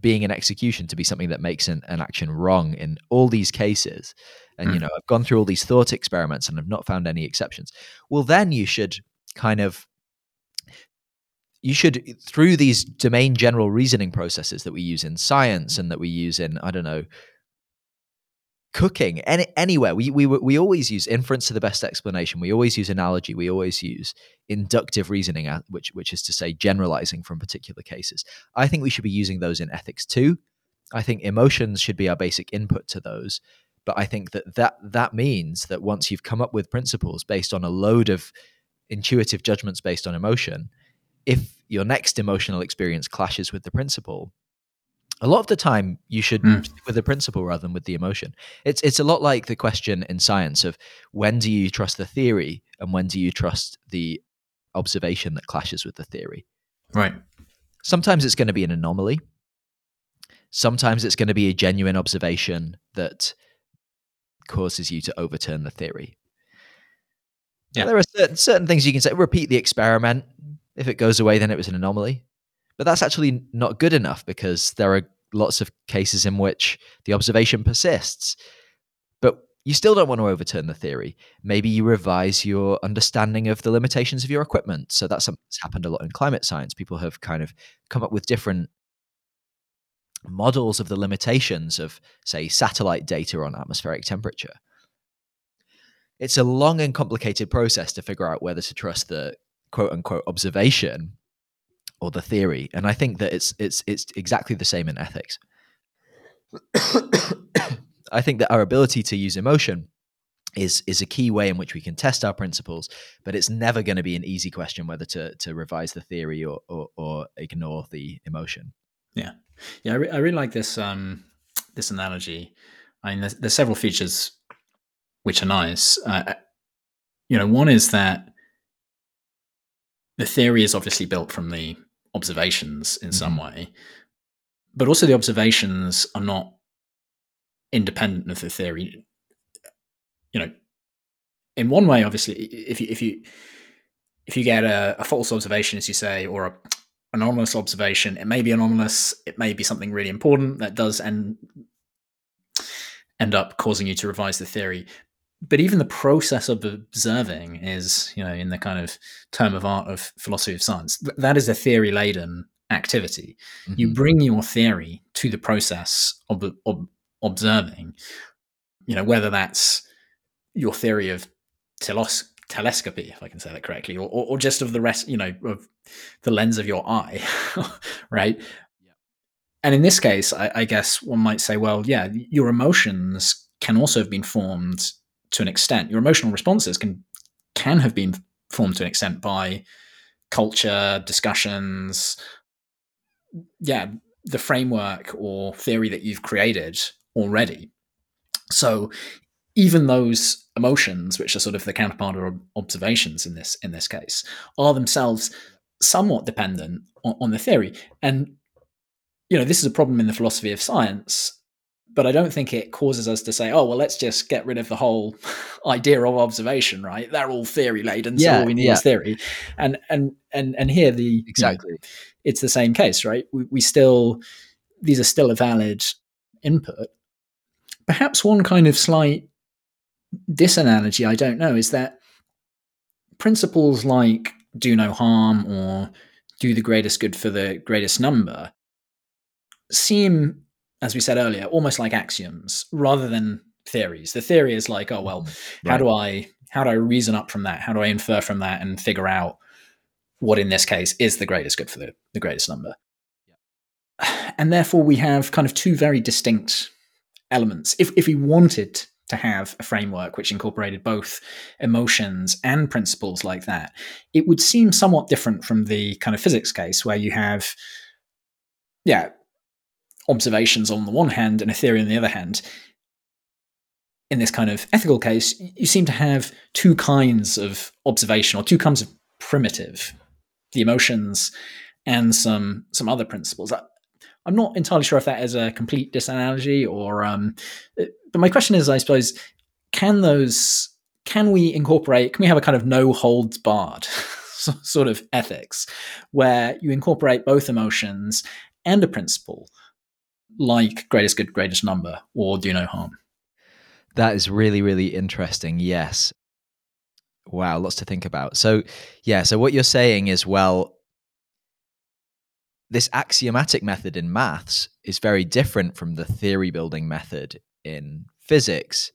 being an execution to be something that makes an action wrong in all these cases. And, you know, I've gone through all these thought experiments and I've not found any exceptions. Well, then you should through these domain general reasoning processes that we use in science and that we use in, I don't know, cooking, anywhere, we always use inference to the best explanation. We always use analogy. We always use inductive reasoning, which is to say generalizing from particular cases. I think we should be using those in ethics too. I think emotions should be our basic input to those. But I think that means that once you've come up with principles based on a load of intuitive judgments based on emotion, if your next emotional experience clashes with the principle, a lot of the time, you should stick with the principle rather than with the emotion. It's a lot like the question in science of when do you trust the theory and when do you trust the observation that clashes with the theory. Right. Sometimes it's going to be an anomaly. Sometimes it's going to be a genuine observation that causes you to overturn the theory. Yeah. There are certain things you can say. Repeat the experiment. If it goes away, then it was an anomaly. But that's actually not good enough because there are lots of cases in which the observation persists. But you still don't want to overturn the theory. Maybe you revise your understanding of the limitations of your equipment. So that's something that's happened a lot in climate science. People have kind of come up with different models of the limitations of, say, satellite data on atmospheric temperature. It's a long and complicated process to figure out whether to trust the quote-unquote observation or the theory, and I think that it's exactly the same in ethics. I think that our ability to use emotion is a key way in which we can test our principles, but it's never going to be an easy question whether to revise the theory or ignore the emotion. Yeah, I really like this analogy. I mean, there's several features which are nice. You know, one is that the theory is obviously built from the observations in some way, But also the observations are not independent of the theory. You know, in one way, obviously, if you get a false observation, as you say, or an anomalous observation, it may be anomalous. It may be something really important that does end up causing you to revise the theory. But even the process of observing is, you know, in the kind of term of art of philosophy of science, that is a theory-laden activity. Mm-hmm. You bring your theory to the process of observing, you know, whether that's your theory of telescopy, if I can say that correctly, or just of the rest, you know, of the lens of your eye, right? Yeah. And in this case, I guess one might say, well, yeah, your emotions can also have been formed to an extent. Your emotional responses can have been formed to an extent by culture, discussions, yeah, the framework or theory that you've created already. So even those emotions, which are sort of the counterpart of observations in this case, are themselves somewhat dependent on the theory. And, you know, this is a problem in the philosophy of science. But I don't think it causes us to say, oh, well, let's just get rid of the whole idea of observation, right? They're all theory-laden, so all we need is theory. And here it's the same case, right? We still, these are still a valid input. Perhaps one kind of slight disanalogy, I don't know, is that principles like do no harm or do the greatest good for the greatest number seem, as we said earlier, almost like axioms rather than theories. The theory is like, oh, well, how do I reason up from that? How do I infer from that and figure out what in this case is the greatest good for the greatest number? Yeah. And therefore we have kind of two very distinct elements. If we wanted to have a framework which incorporated both emotions and principles like that, it would seem somewhat different from the kind of physics case where you have, yeah, observations on the one hand and a theory on the other hand. In this kind of ethical case, you seem to have two kinds of observation or two kinds of primitive, the emotions and some other principles. I'm not entirely sure if that is a complete disanalogy or, but my question is, I suppose, can we have a kind of no holds barred sort of ethics where you incorporate both emotions and a principle, like greatest good, greatest number, or do no harm? That is really, really interesting. Yes. Wow, lots to think about. So, yeah, so what you're saying is, well, this axiomatic method in maths is very different from the theory building method in physics.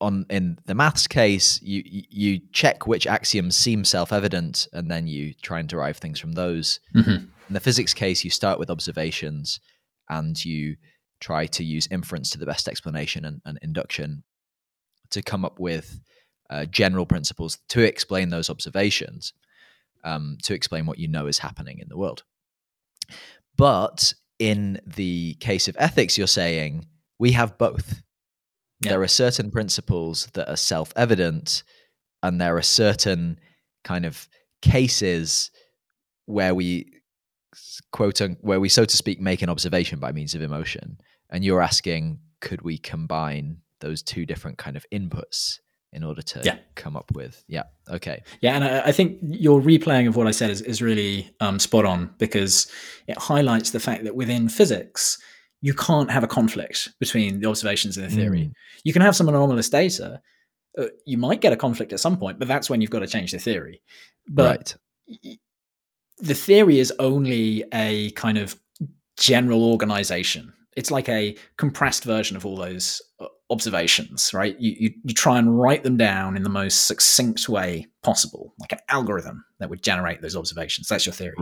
In the maths case, you check which axioms seem self-evident, and then you try and derive things from those. Mm-hmm. In the physics case, you start with observations, and you try to use inference to the best explanation and induction to come up with general principles to explain those observations, to explain what you know is happening in the world. But in the case of ethics, you're saying we have both. Yep. There are certain principles that are self-evident, and there are certain kind of cases where we, quote unquote, where we, so to speak, make an observation by means of emotion. And you're asking, could we combine those two different kind of inputs in order to come up with? Yeah. Okay. Yeah. And I think your replaying of what I said is really spot on, because it highlights the fact that within physics, you can't have a conflict between the observations and the theory. Mm. You can have some anomalous data. You might get a conflict at some point, but that's when you've got to change the theory. But the theory is only a kind of general organization. It's like a compressed version of all those observations, right? You try and write them down in the most succinct way possible, like an algorithm that would generate those observations. That's your theory.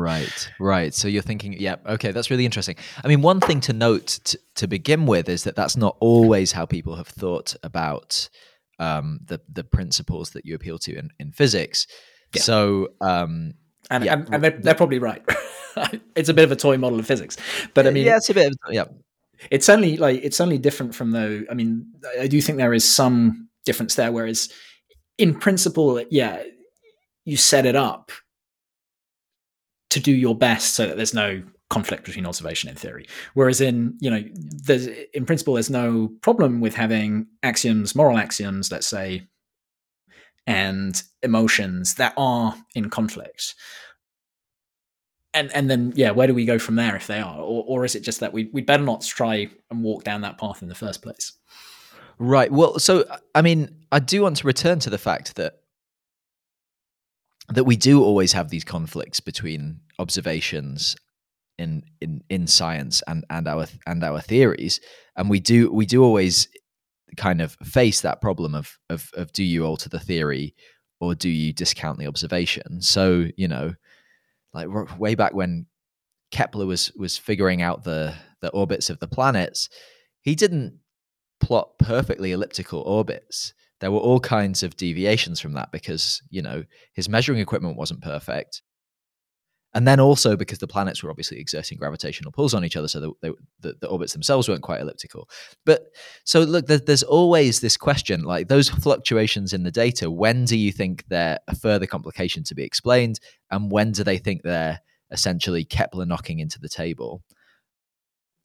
Right. So you're thinking, yeah, okay, that's really interesting. I mean, one thing to note to begin with is that that's not always how people have thought about the principles that you appeal to in physics. Yeah. So, and they're probably right. It's a bit of a toy model of physics, but I mean, yeah, it's a bit of, yeah. It's certainly different from though. I mean, I do think there is some difference there. Whereas, in principle, yeah, you set it up to do your best so that there's no conflict between observation and theory. Whereas in principle, there's no problem with having axioms, moral axioms, let's say, and emotions that are in conflict. And then, where do we go from there if they are? Or is it just that we'd better not try and walk down that path in the first place? Right. Well, so, I mean, I do want to return to the fact that we do always have these conflicts between observations in science and our theories, and we do always kind of face that problem of do you alter the theory or do you discount the observation? So like way back when Kepler was figuring out the orbits of the planets, he didn't plot perfectly elliptical orbits. There were all kinds of deviations from that because, his measuring equipment wasn't perfect. And then also because the planets were obviously exerting gravitational pulls on each other, so the orbits themselves weren't quite elliptical. But so look, there's always this question, like those fluctuations in the data, when do you think they're a further complication to be explained? And when do they think they're essentially Kepler knocking into the table?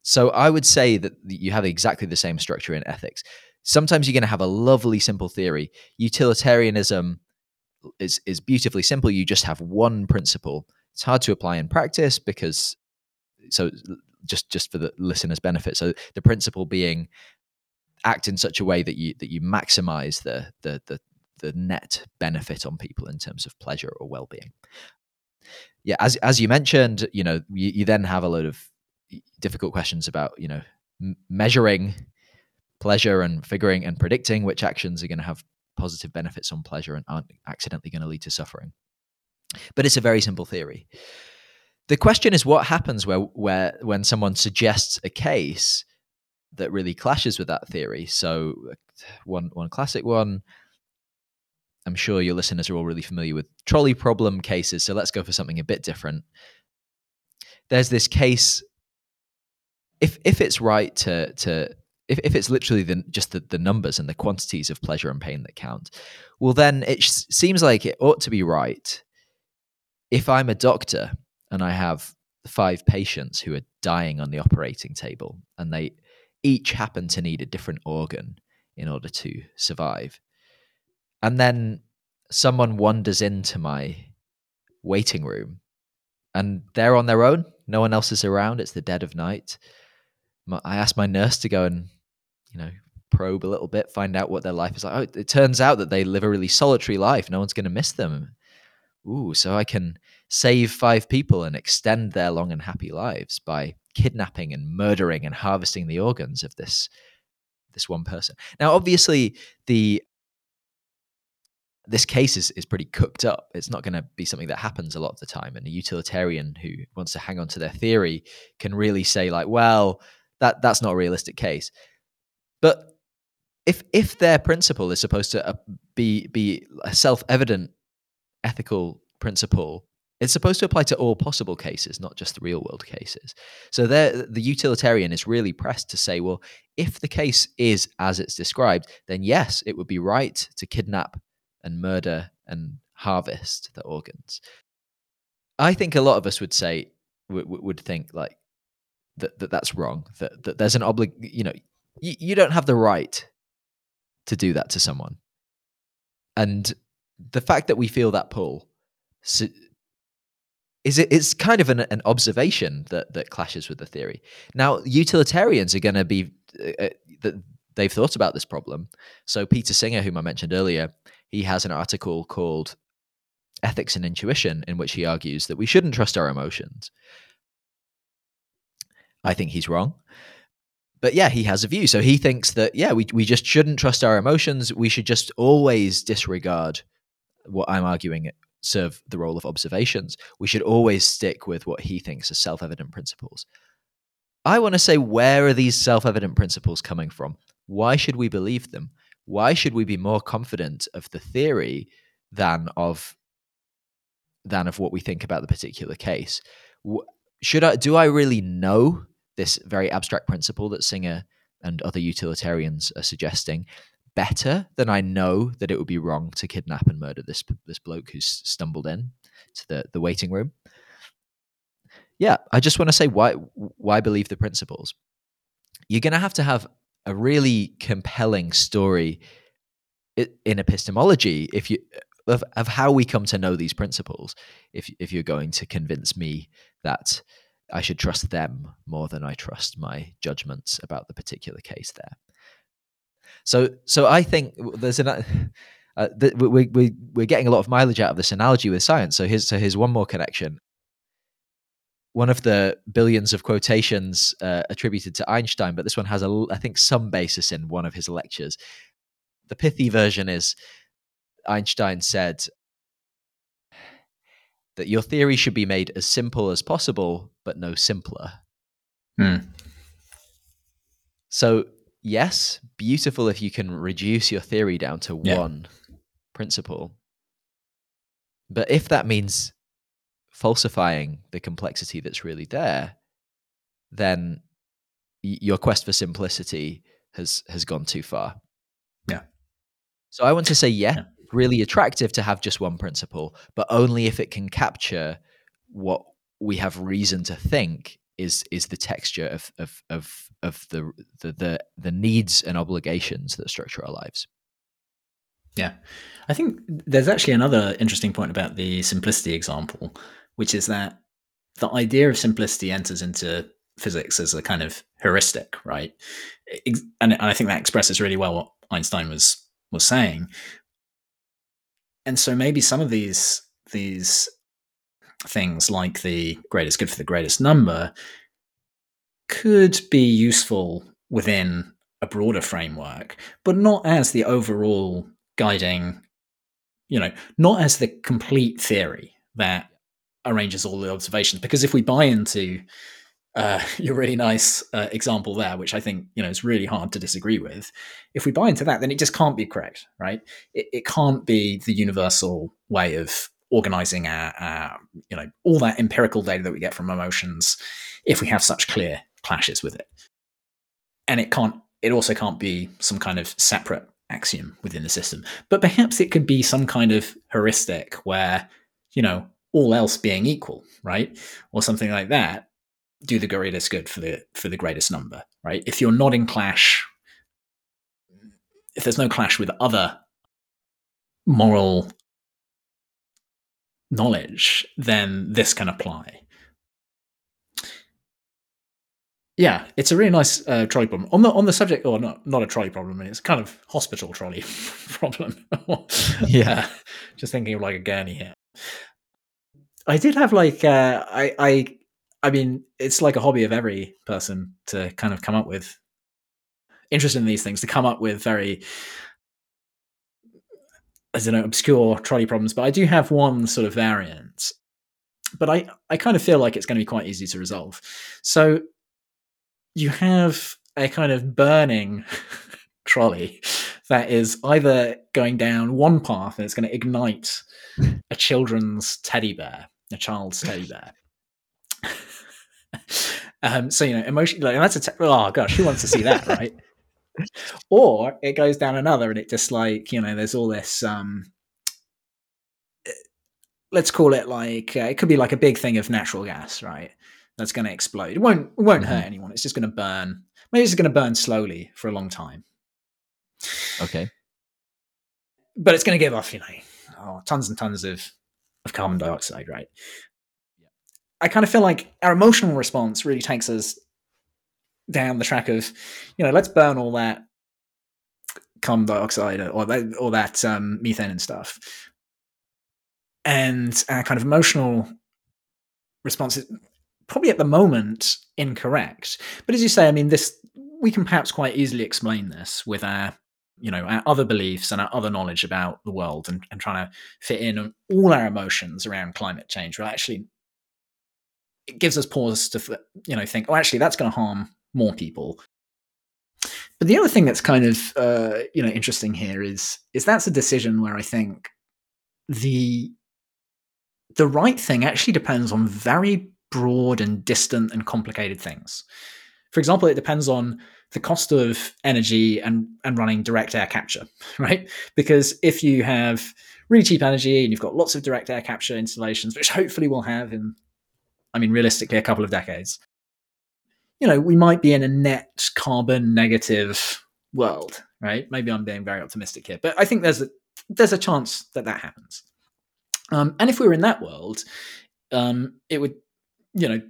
So I would say that you have exactly the same structure in ethics. Sometimes you're going to have a lovely, simple theory. Utilitarianism is beautifully simple. You just have one principle. It's hard to apply in practice because, so just for the listener's benefit, so the principle being act in such a way that you maximize the net benefit on people in terms of pleasure or well-being. Yeah, as you mentioned, you then have a load of difficult questions about, measuring pleasure and figuring and predicting which actions are going to have positive benefits on pleasure and aren't accidentally going to lead to suffering. But it's a very simple theory. The question is what happens when someone suggests a case that really clashes with that theory. So one classic one, I'm sure your listeners are all really familiar with trolley problem cases. So let's go for something a bit different. There's this case, if it's right to if it's literally just the numbers and the quantities of pleasure and pain that count, well, then it seems like it ought to be right. If I'm a doctor and I have 5 patients who are dying on the operating table and they each happen to need a different organ in order to survive, and then someone wanders into my waiting room and they're on their own, no one else is around, it's the dead of night, I asked my nurse to go and, probe a little bit, find out what their life is like. Oh, it turns out that they live a really solitary life. No one's going to miss them. Ooh, so I can save 5 people and extend their long and happy lives by kidnapping and murdering and harvesting the organs of this one person. Now, obviously, this case is pretty cooked up. It's not going to be something that happens a lot of the time. And a utilitarian who wants to hang on to their theory can really say, like, well, that's not a realistic case. But if their principle is supposed to be a self-evident ethical principle, it's supposed to apply to all possible cases, not just the real world cases. So the utilitarian is really pressed to say, well, if the case is as it's described, then yes, it would be right to kidnap and murder and harvest the organs. I think a lot of us would say, would think like, that's wrong, that there's an you don't have the right to do that to someone. And the fact that we feel that pull, so it's kind of an observation that clashes with the theory. Now, utilitarians are going to be, they've thought about this problem. So Peter Singer, whom I mentioned earlier, he has an article called Ethics and Intuition, in which he argues that we shouldn't trust our emotions. I think he's wrong. But yeah, he has a view. So he thinks that, we just shouldn't trust our emotions. We should just always disregard what I'm arguing serve the role of observations. We should always stick with what he thinks are self-evident principles. I want to say, where are these self-evident principles coming from? Why should we believe them? Why should we be more confident of the theory than of what we think about the particular case? Do I really know this very abstract principle that Singer and other utilitarians are suggesting better than I know that it would be wrong to kidnap and murder this bloke who's stumbled in to the waiting room? yeah, I just want to say why believe the principles? You're going to have a really compelling story in epistemology of how we come to know these principles. If you're going to convince me that I should trust them more than I trust my judgments about the particular case there. So I think there's we're getting a lot of mileage out of this analogy with science. So here's one more connection. One of the billions of quotations attributed to Einstein, but this one has I think some basis in one of his lectures. The pithy version is Einstein said that your theory should be made as simple as possible, but no simpler. Mm. So yes, beautiful if you can reduce your theory down to one principle. But if that means falsifying the complexity that's really there, then your quest for simplicity has gone too far. Yeah. So I want to say, really attractive to have just one principle, but only if it can capture what we have reason to think is the texture of the needs and obligations that structure our lives. Yeah. I think there's actually another interesting point about the simplicity example, which is that the idea of simplicity enters into physics as a kind of heuristic, right? And I think that expresses really well what Einstein was saying. And so maybe some of these things, like the greatest good for the greatest number, could be useful within a broader framework, but not as the overall guiding, not as the complete theory that arranges all the observations. Because if we buy into your really nice example there, which I think is really hard to disagree with, if we buy into that, then it just can't be correct, right? It can't be the universal way of organizing our all that empirical data that we get from emotions if we have such clear clashes with it. And it also can't be some kind of separate axiom within the system. But perhaps it could be some kind of heuristic where, all else being equal, right? Or something like that. Do the greatest good for the greatest number, right? If you're not in clash, if there's no clash with other moral knowledge, then this can apply. Yeah, it's a really nice trolley problem. On the subject, or not a trolley problem, it's kind of hospital trolley problem. Yeah, just thinking of like a gurney here. I did have like I mean, it's like a hobby of every person to kind of come up with, interested in these things, to come up with very, obscure trolley problems. But I do have one sort of variant, but I kind of feel like it's going to be quite easy to resolve. So you have a kind of burning trolley that is either going down one path and it's going to ignite a child's teddy bear. So emotionally, like, that's oh gosh, who wants to see that, right? Or it goes down another, and it just like there's all this. Let's call it like it could be like a big thing of natural gas, right? That's going to explode. It won't hurt anyone. It's just going to burn. Maybe it's going to burn slowly for a long time. Okay, but it's going to give off tons and tons of carbon dioxide, right? I kind of feel like our emotional response really takes us down the track of, let's burn all that carbon dioxide or that methane and stuff. And our kind of emotional response is probably at the moment incorrect. But as you say, I mean, we can perhaps quite easily explain this with our, our other beliefs and our other knowledge about the world and trying to fit in all our emotions around climate change. Well, actually, it gives us pause to, think, oh, actually, that's going to harm more people. But the other thing that's kind of, interesting here is that's a decision where I think the right thing actually depends on very broad and distant and complicated things. For example, it depends on the cost of energy and running direct air capture, right? Because if you have really cheap energy and you've got lots of direct air capture installations, which hopefully we'll have in I mean, realistically, a couple of decades. You know, we might be in a net carbon negative world, right? Maybe I'm being very optimistic here, but I think there's a chance that that happens. And if we were in that world, it would, you know,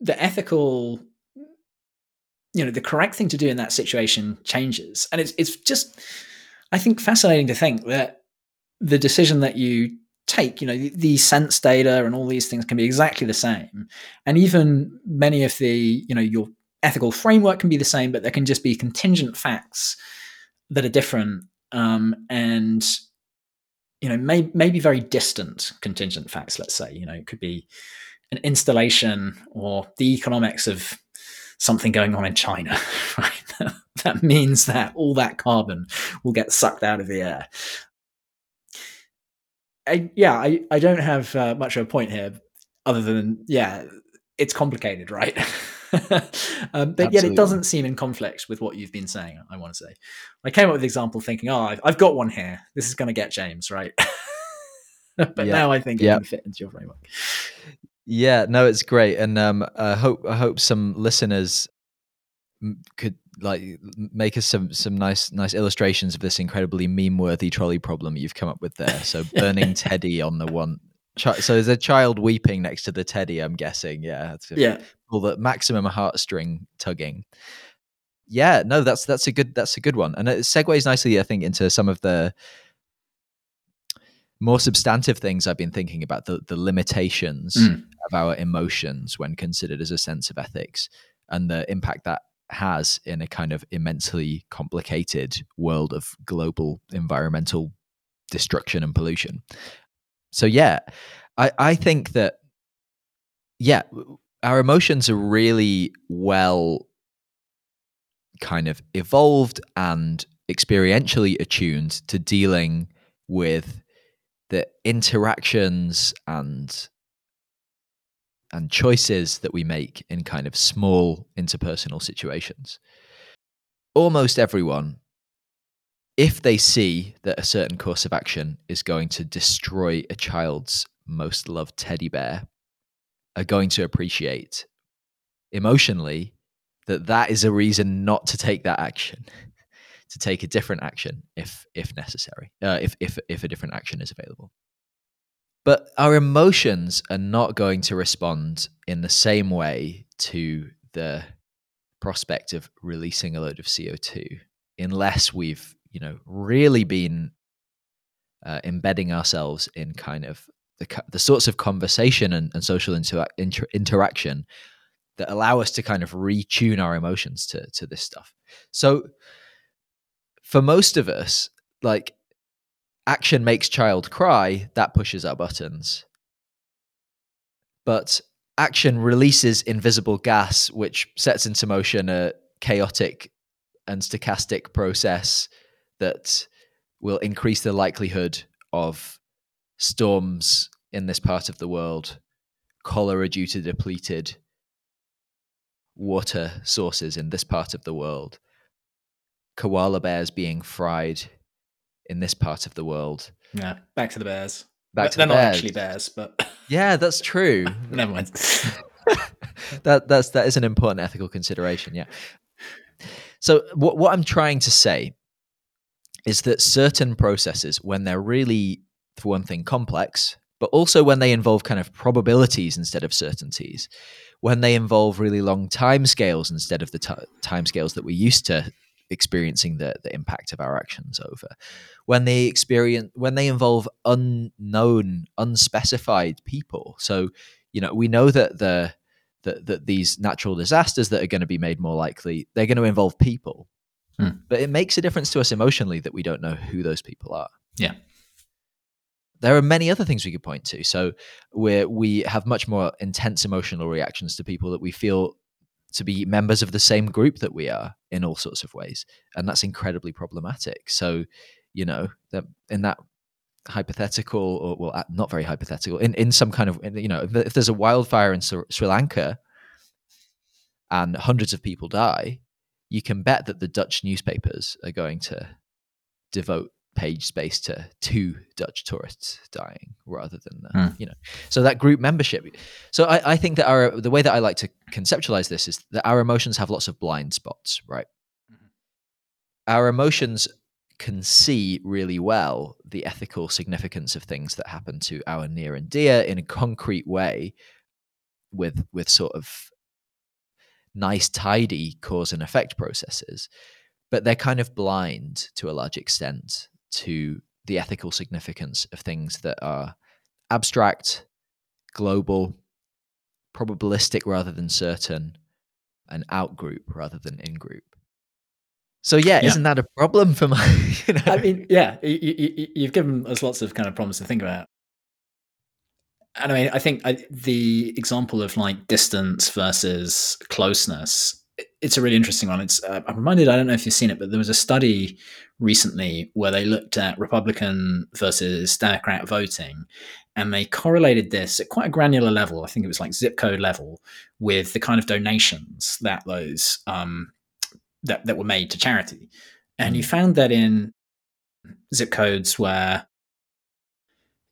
the ethical, you know, the correct thing to do in that situation changes. And it's just, I think, fascinating to think that the decision that you take, you know, the sense data and all these things can be exactly the same. And even many of the, you know, your ethical framework can be the same, but there can just be contingent facts that are different. And, you know, maybe very distant contingent facts, let's say. You know, it could be an installation or the economics of something going on in China, right? That means that all that carbon will get sucked out of the air. I don't have much of a point here other than, yeah, it's complicated, right? But absolutely. Yet it doesn't seem in conflict with what you've been saying, I want to say. I came up with the example thinking, I've got one here. This is going to get James, right? But yeah. Now I think it can fit into your framework. Yeah, no, it's great. And I hope some listeners could make us some nice illustrations of this incredibly meme-worthy trolley problem you've come up with there. So burning teddy on the one. So there's a child weeping next to the teddy, I'm guessing. Yeah. Yeah. All the maximum heartstring tugging. Yeah, no, that's a good one. And it segues nicely, I think, into some of the more substantive things I've been thinking about, the limitations of our emotions when considered as a sense of ethics and the impact that has in a kind of immensely complicated world of global environmental destruction and pollution. So yeah, I think that, yeah, our emotions are really well kind of evolved and experientially attuned to dealing with the interactions and choices that we make in kind of small interpersonal situations. Almost everyone, if they see that a certain course of action is going to destroy a child's most loved teddy bear, are going to appreciate emotionally that that is a reason not to take that action, to take a different action if necessary, if a different action is available. But our emotions are not going to respond in the same way to the prospect of releasing a load of CO2 unless we've, you know, really been embedding ourselves in kind of the sorts of conversation and social interaction that allow us to kind of retune our emotions to this stuff. So for most of us, like, action makes child cry, that pushes our buttons. But action releases invisible gas, which sets into motion a chaotic and stochastic process that will increase the likelihood of storms in this part of the world, cholera due to depleted water sources in this part of the world, koala bears being fried in this part of the world. Yeah, back to the bears. They're not actually bears, but... Yeah, that's true. Never mind. That is an important ethical consideration, yeah. So what I'm trying to say is that certain processes, when they're really, for one thing, complex, but also when they involve kind of probabilities instead of certainties, when they involve really long timescales instead of the timescales that we're used to experiencing the impact of our actions over, when they involve unknown, unspecified people. So, you know, we know that that these natural disasters that are going to be made more likely, they're going to involve people, but it makes a difference to us emotionally that we don't know who those people are. Yeah. There are many other things we could point to. So we have much more intense emotional reactions to people that we feel to be members of the same group that we are in all sorts of ways. And that's incredibly problematic. So, you know, that in that hypothetical, or well, not very hypothetical, in some kind of, you know, if there's a wildfire in Sri Lanka and hundreds of people die, you can bet that the Dutch newspapers are going to devote page space to two Dutch tourists dying rather than, you know, so that group membership. So I think that the way that I like to conceptualize this is that our emotions have lots of blind spots, right? Mm-hmm. Our emotions can see really well the ethical significance of things that happen to our near and dear in a concrete way with sort of nice, tidy cause and effect processes, but they're kind of blind to a large extent to the ethical significance of things that are abstract, global, probabilistic rather than certain, and out-group rather than in-group. So yeah, isn't that a problem for my? You know? I mean, yeah, you've given us lots of kind of problems to think about. And I mean, I think the example of like distance versus closeness, it's a really interesting one. It's I'm reminded, I don't know if you've seen it, but there was a study recently where they looked at Republican versus Democrat voting, and they correlated this at quite a granular level. I think it was like zip code level with the kind of donations that those that were made to charity. And you found that in zip codes where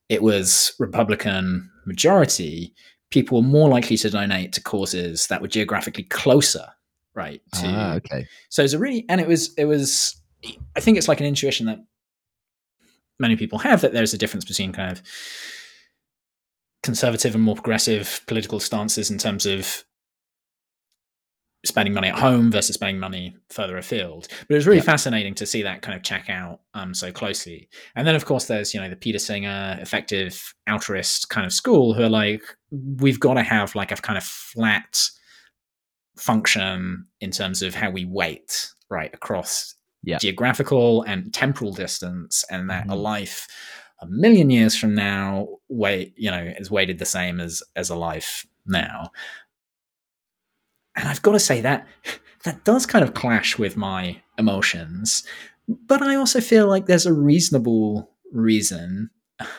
it was Republican majority, people were more likely to donate to causes that were geographically closer, right? Okay. So it's a really, and it was, I think it's like an intuition that many people have that there's a difference between kind of conservative and more progressive political stances in terms of spending money at home versus spending money further afield. But it was really fascinating to see that kind of check out so closely. And then, of course, there's, you know, the Peter Singer, effective altruist kind of school who are like, we've got to have like a kind of flat function in terms of how we weight, right, across geographical and temporal distance, and that a life a million years from now, you know, is weighted the same as a life now. And I've got to say that does kind of clash with my emotions, but I also feel like there's a reasonable reason.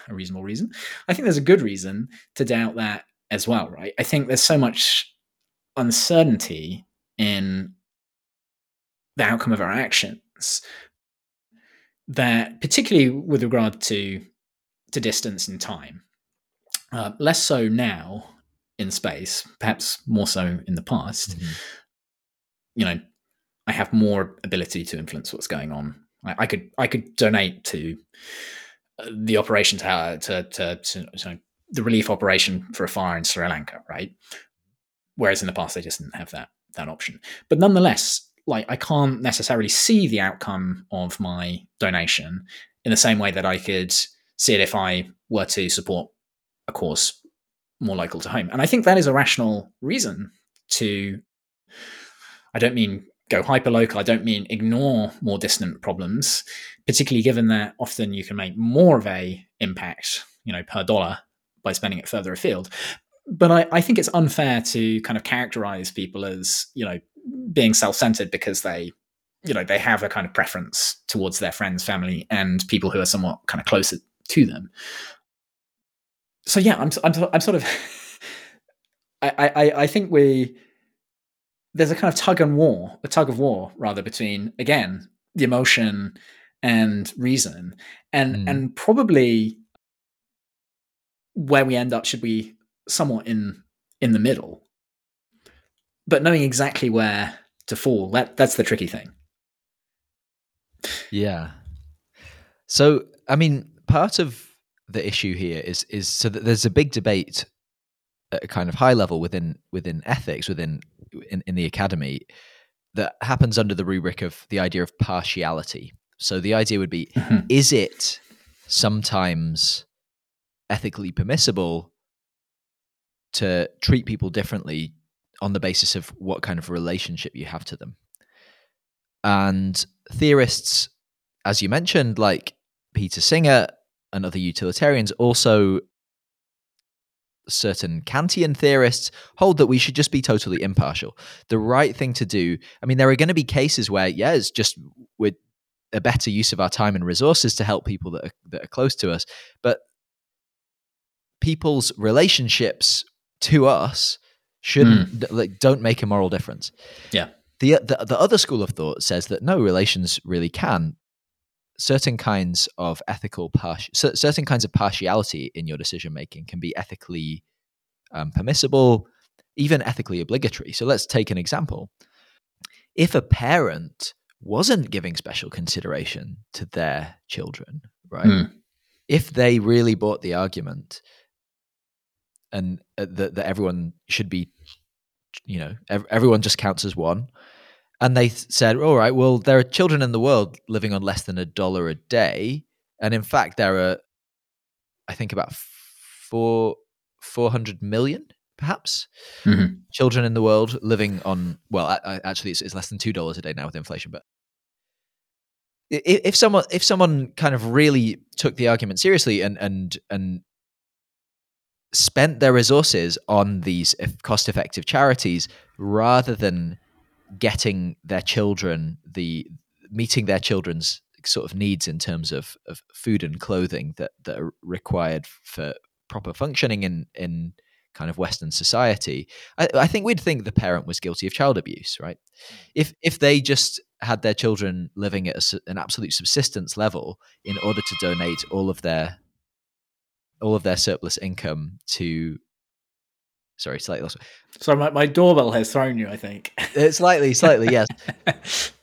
I think there's a good reason to doubt that as well, right? I think there's so much uncertainty in the outcome of our actions that, particularly with regard to distance and time, less so now, in space, perhaps more so in the past, you know, I have more ability to influence what's going on. I could donate to the operation to the relief operation for a fire in Sri Lanka, right? Whereas in the past, they just didn't have that option. But nonetheless, like, I can't necessarily see the outcome of my donation in the same way that I could see it if I were to support a cause more local to home. And I think that is a rational reason to, I don't mean go hyperlocal, I don't mean ignore more distant problems, particularly given that often you can make more of a impact, you know, per dollar by spending it further afield. But I think it's unfair to kind of characterize people as, you know, being self-centered because they, you know, they have a kind of preference towards their friends, family, and people who are somewhat kind of closer to them. So yeah, I'm sort of, I think there's a kind of tug of war rather between, again, the emotion and reason, and probably where we end up should be somewhat in the middle, but knowing exactly where to fall, that's the tricky thing. Yeah. So, I mean, part of the issue here is so that there's a big debate at a kind of high level within ethics, in the academy, that happens under the rubric of the idea of partiality. So the idea would be, is it sometimes ethically permissible to treat people differently on the basis of what kind of relationship you have to them? And theorists, as you mentioned, like Peter Singer and other utilitarians, also certain Kantian theorists, hold that we should just be totally impartial. The right thing to do, I mean, there are going to be cases where, yeah, it's just with a better use of our time and resources to help people that are close to us. But people's relationships to us shouldn't, like, don't make a moral difference. Yeah. The other school of thought says that no, relations really can. certain kinds of partiality in your decision making can be ethically permissible, even ethically obligatory. So let's take an example. If a parent wasn't giving special consideration to their children, right? Mm. If they really bought the argument and that everyone should be, you know, everyone just counts as one, and they said, all right, well, there are children in the world living on less than $1 a day. And in fact, there are, I think, about 400 million, perhaps, mm-hmm. children in the world living on, well, actually, it's less than $2 a day now with inflation. But if someone kind of really took the argument seriously and spent their resources on these cost-effective charities rather than meeting their children's sort of needs in terms of food and clothing that are required for proper functioning in kind of Western society, I think we'd think the parent was guilty of child abuse, right? If they just had their children living at an absolute subsistence level in order to donate all of their surplus income to... Sorry, slightly lost. Sorry, my doorbell has thrown you, I think. Slightly, yes.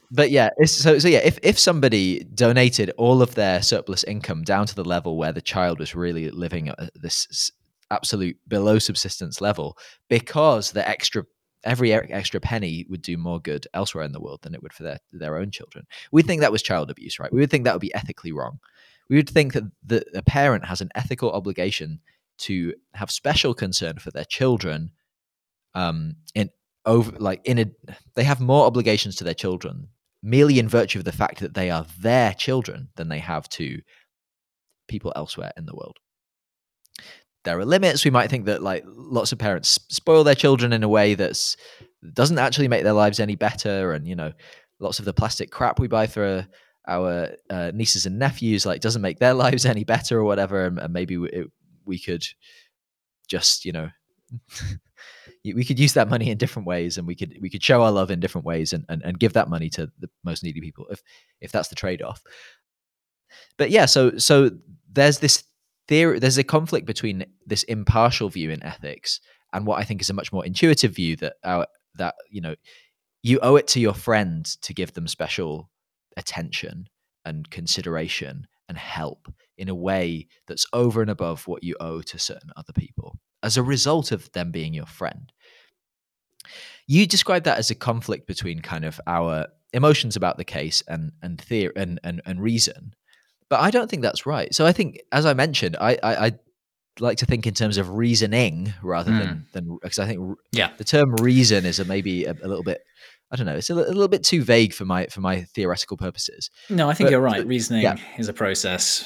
But yeah, if somebody donated all of their surplus income down to the level where the child was really living at this absolute below subsistence level, because every extra penny would do more good elsewhere in the world than it would for their own children, we'd think that was child abuse, right? We would think that would be ethically wrong. We would think that a parent has an ethical obligation to have special concern for their children, they have more obligations to their children merely in virtue of the fact that they are their children than they have to people elsewhere in the world. There are limits. We might think that lots of parents spoil their children in a way that doesn't actually make their lives any better, and lots of the plastic crap we buy for our nieces and nephews doesn't make their lives any better or whatever, and maybe we could just, we could use that money in different ways, and we could show our love in different ways and give that money to the most needy people if that's the trade-off. But yeah, so there's this theory, there's a conflict between this impartial view in ethics and what I think is a much more intuitive view that you owe it to your friend to give them special attention and consideration and help in a way that's over and above what you owe to certain other people as a result of them being your friend. You describe that as a conflict between kind of our emotions about the case and theory and reason. But I don't think that's right. So I think, as I mentioned, I like to think in terms of reasoning rather than because I think the term reason is maybe a little bit, I don't know, it's a little bit too vague for my theoretical purposes. No, I think you're right. Reasoning is a process.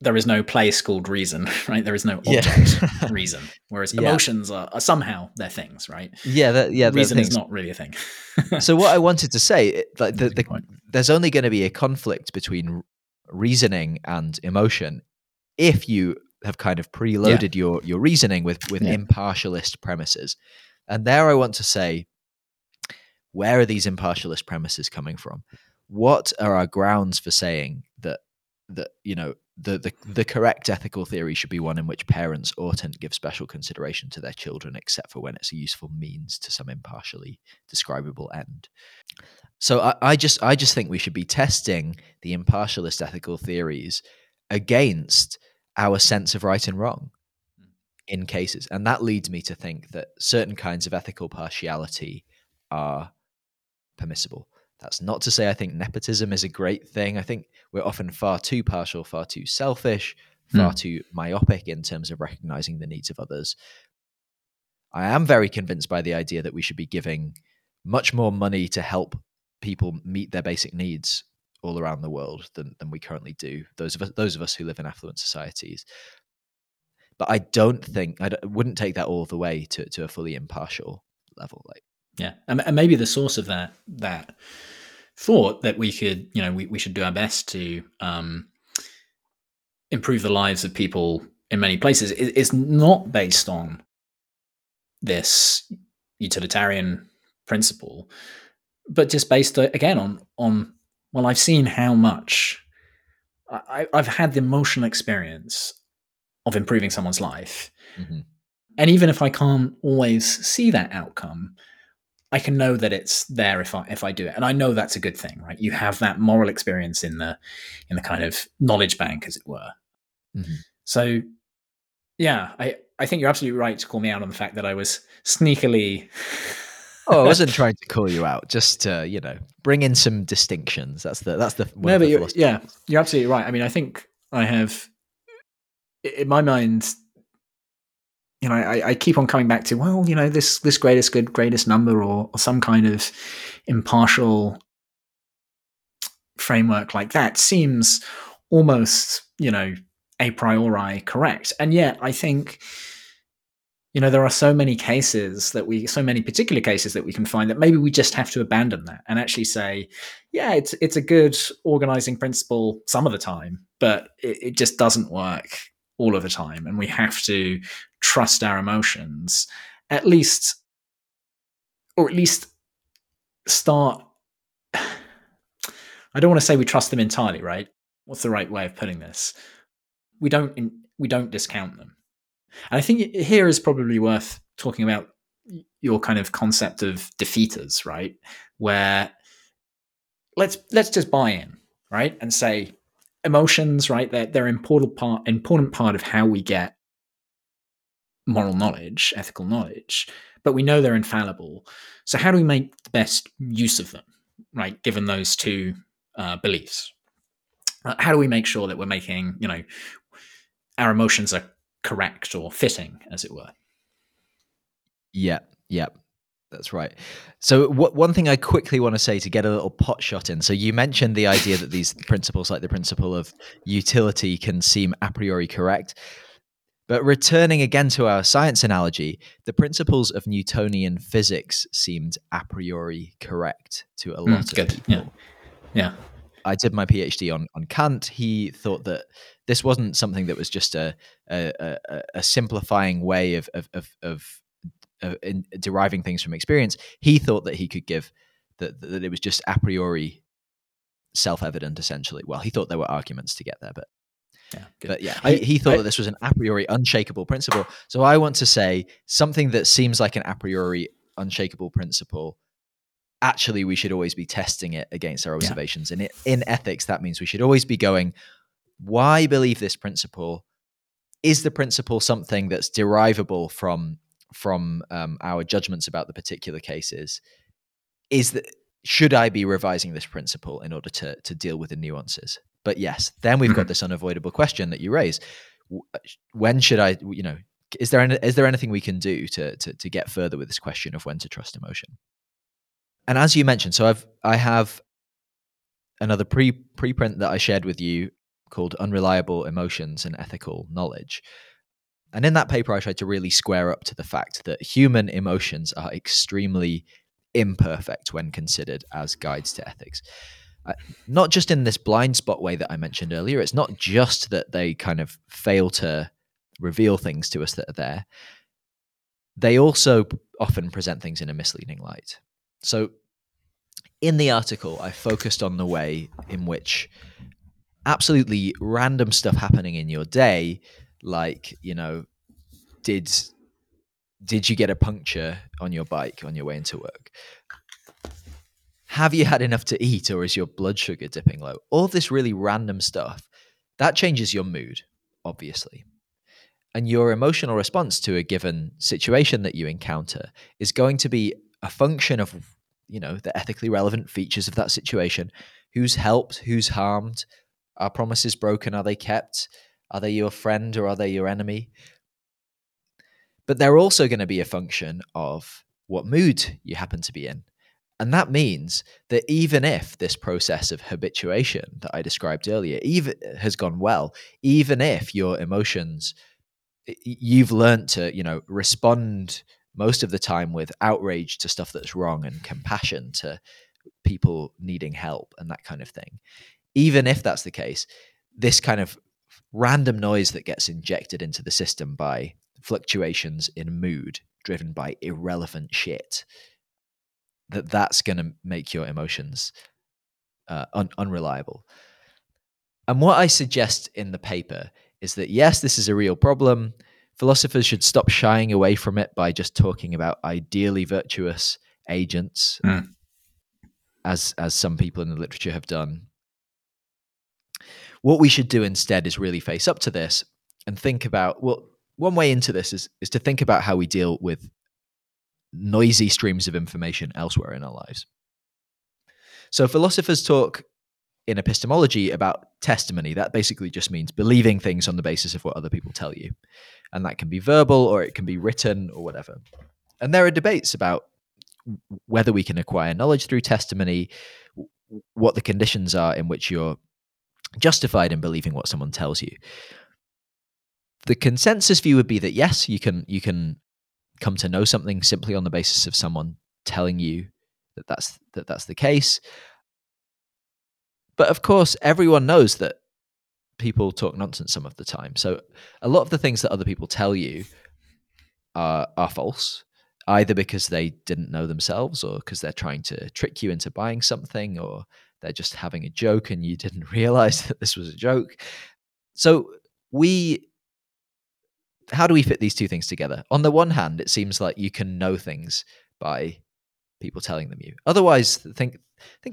There is no place called reason, right? There is no object reason. Whereas emotions are somehow they're things, right? Yeah, reason is not really a thing. So what I wanted to say, there's only going to be a conflict between reasoning and emotion if you have kind of preloaded your reasoning with impartialist premises. And there I want to say, where are these impartialist premises coming from? What are our grounds for saying that the correct ethical theory should be one in which parents oughtn't give special consideration to their children except for when it's a useful means to some impartially describable end. So I just think we should be testing the impartialist ethical theories against our sense of right and wrong in cases. And that leads me to think that certain kinds of ethical partiality are permissible. That's not to say I think nepotism is a great thing. I think we're often far too partial, far too selfish, far too myopic in terms of recognizing the needs of others. I am very convinced by the idea that we should be giving much more money to help people meet their basic needs all around the world than we currently do, those of us who live in affluent societies. But I don't think, I wouldn't take that all the way to a fully impartial level. Yeah, and maybe the source of that thought that we could, we should do our best to improve the lives of people in many places is not based on this utilitarian principle, but just based again on well, I've seen how much I've had the emotional experience of improving someone's life. Mm-hmm. And even if I can't always see that outcome, I can know that it's there if I do it. And I know that's a good thing, right? You have that moral experience in the kind of knowledge bank, as it were. Mm-hmm. So yeah, I think you're absolutely right to call me out on the fact that I was sneakily... Oh, I wasn't trying to call you out, just to, you know, bring in some distinctions. That's the no, but you're absolutely right. I mean, I think I have, in my mind, you know, I keep on coming back to, well, you know, this greatest good, greatest number, or some kind of impartial framework like that seems almost, you know, a priori correct. And yet I think, you know, there are so many particular cases that we can find that maybe we just have to abandon that and actually say, yeah, it's a good organizing principle some of the time, but it just doesn't work all of the time. And we have to trust our emotions, at least start. I don't want to say we trust them entirely, right? What's the right way of putting this? We don't discount them. And I think here is probably worth talking about your kind of concept of defeaters, right? Where let's just buy in, right? And say emotions, right? They're an important part of how we get moral knowledge, ethical knowledge, but we know they're infallible. So how do we make the best use of them, right? Given those two beliefs, how do we make sure that we're making, you know, our emotions are correct or fitting, as it were? Yeah, that's right. So one thing I quickly want to say to get a little pot shot in. So you mentioned the idea that these principles, like the principle of utility, can seem a priori correct. But returning again to our science analogy, the principles of Newtonian physics seemed a priori correct to a lot of people. Yeah. I did my PhD on Kant. He thought that this wasn't something that was just a simplifying way of deriving things from experience. He thought that he could give that it was just a priori self-evident, essentially. Well, he thought there were arguments to get there, he thought that this was an a priori unshakable principle. So I want to say something that seems like an a priori unshakable principle. Actually, we should always be testing it against our observations. Yeah. And in ethics, that means we should always be going, why believe this principle? Is the principle something that's derivable from our judgments about the particular cases? Should I be revising this principle in order to deal with the nuances? But yes, then we've got this unavoidable question that you raise. When should I, you know, is there anything we can do to get further with this question of when to trust emotion? And as you mentioned, so I have another preprint that I shared with you called Unreliable Emotions and Ethical Knowledge. And in that paper, I tried to really square up to the fact that human emotions are extremely imperfect when considered as guides to ethics. Not just in this blind spot way that I mentioned earlier. It's not just that they kind of fail to reveal things to us that are there. They also often present things in a misleading light. So in the article, I focused on the way in which absolutely random stuff happening in your day, like, you know, did you get a puncture on your bike on your way into work? Have you had enough to eat, or is your blood sugar dipping low? All this really random stuff, that changes your mood, obviously. And your emotional response to a given situation that you encounter is going to be a function of, you know, the ethically relevant features of that situation. Who's helped? Who's harmed? Are promises broken? Are they kept? Are they your friend or are they your enemy? But they're also going to be a function of what mood you happen to be in. And that means that even if this process of habituation that I described earlier has gone well, even if your emotions, you've learned to, you know, respond most of the time with outrage to stuff that's wrong and compassion to people needing help and that kind of thing. Even if that's the case, this kind of random noise that gets injected into the system by fluctuations in mood driven by irrelevant shit, that's going to make your emotions unreliable. And what I suggest in the paper is that, yes, this is a real problem. Philosophers should stop shying away from it by just talking about ideally virtuous agents, as some people in the literature have done. What we should do instead is really face up to this and think about, well, one way into this is to think about how we deal with noisy streams of information elsewhere in our lives. So philosophers talk in epistemology about testimony. That basically just means believing things on the basis of what other people tell you. And that can be verbal or it can be written or whatever. And there are debates about whether we can acquire knowledge through testimony, what the conditions are in which you're justified in believing what someone tells you. The consensus view would be that yes, you can come to know something simply on the basis of someone telling you that's the case. But of course, everyone knows that people talk nonsense some of the time. So a lot of the things that other people tell you are false, either because they didn't know themselves or because they're trying to trick you into buying something, or they're just having a joke and you didn't realize that this was a joke. So how do we fit these two things together? On the one hand, it seems like you can know things by people telling them you. Otherwise, think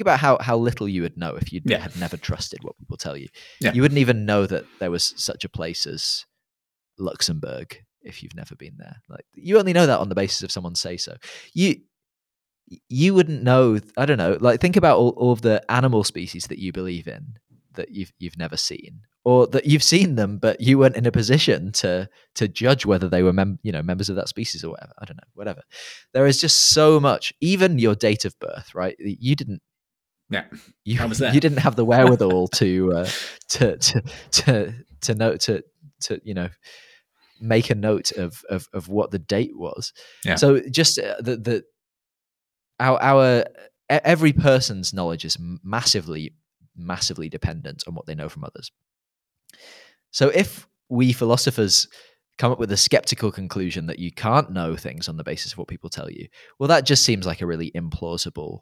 about how little you would know if you had never trusted what people tell you. Yeah. You wouldn't even know that there was such a place as Luxembourg if you've never been there. Like, you only know that on the basis of someone say so. You wouldn't know. I don't know. Like, think about all of the animal species that you believe in that you've never seen, or that you've seen them but you weren't in a position to judge whether they were members of that species or whatever. I don't know, whatever. There is just so much. Even your date of birth, right? You didn't have the wherewithal to make a note of what the date was. Yeah. So just our every person's knowledge is massively dependent on what they know from others. So if we philosophers come up with a skeptical conclusion that you can't know things on the basis of what people tell you, well, that just seems like a really implausible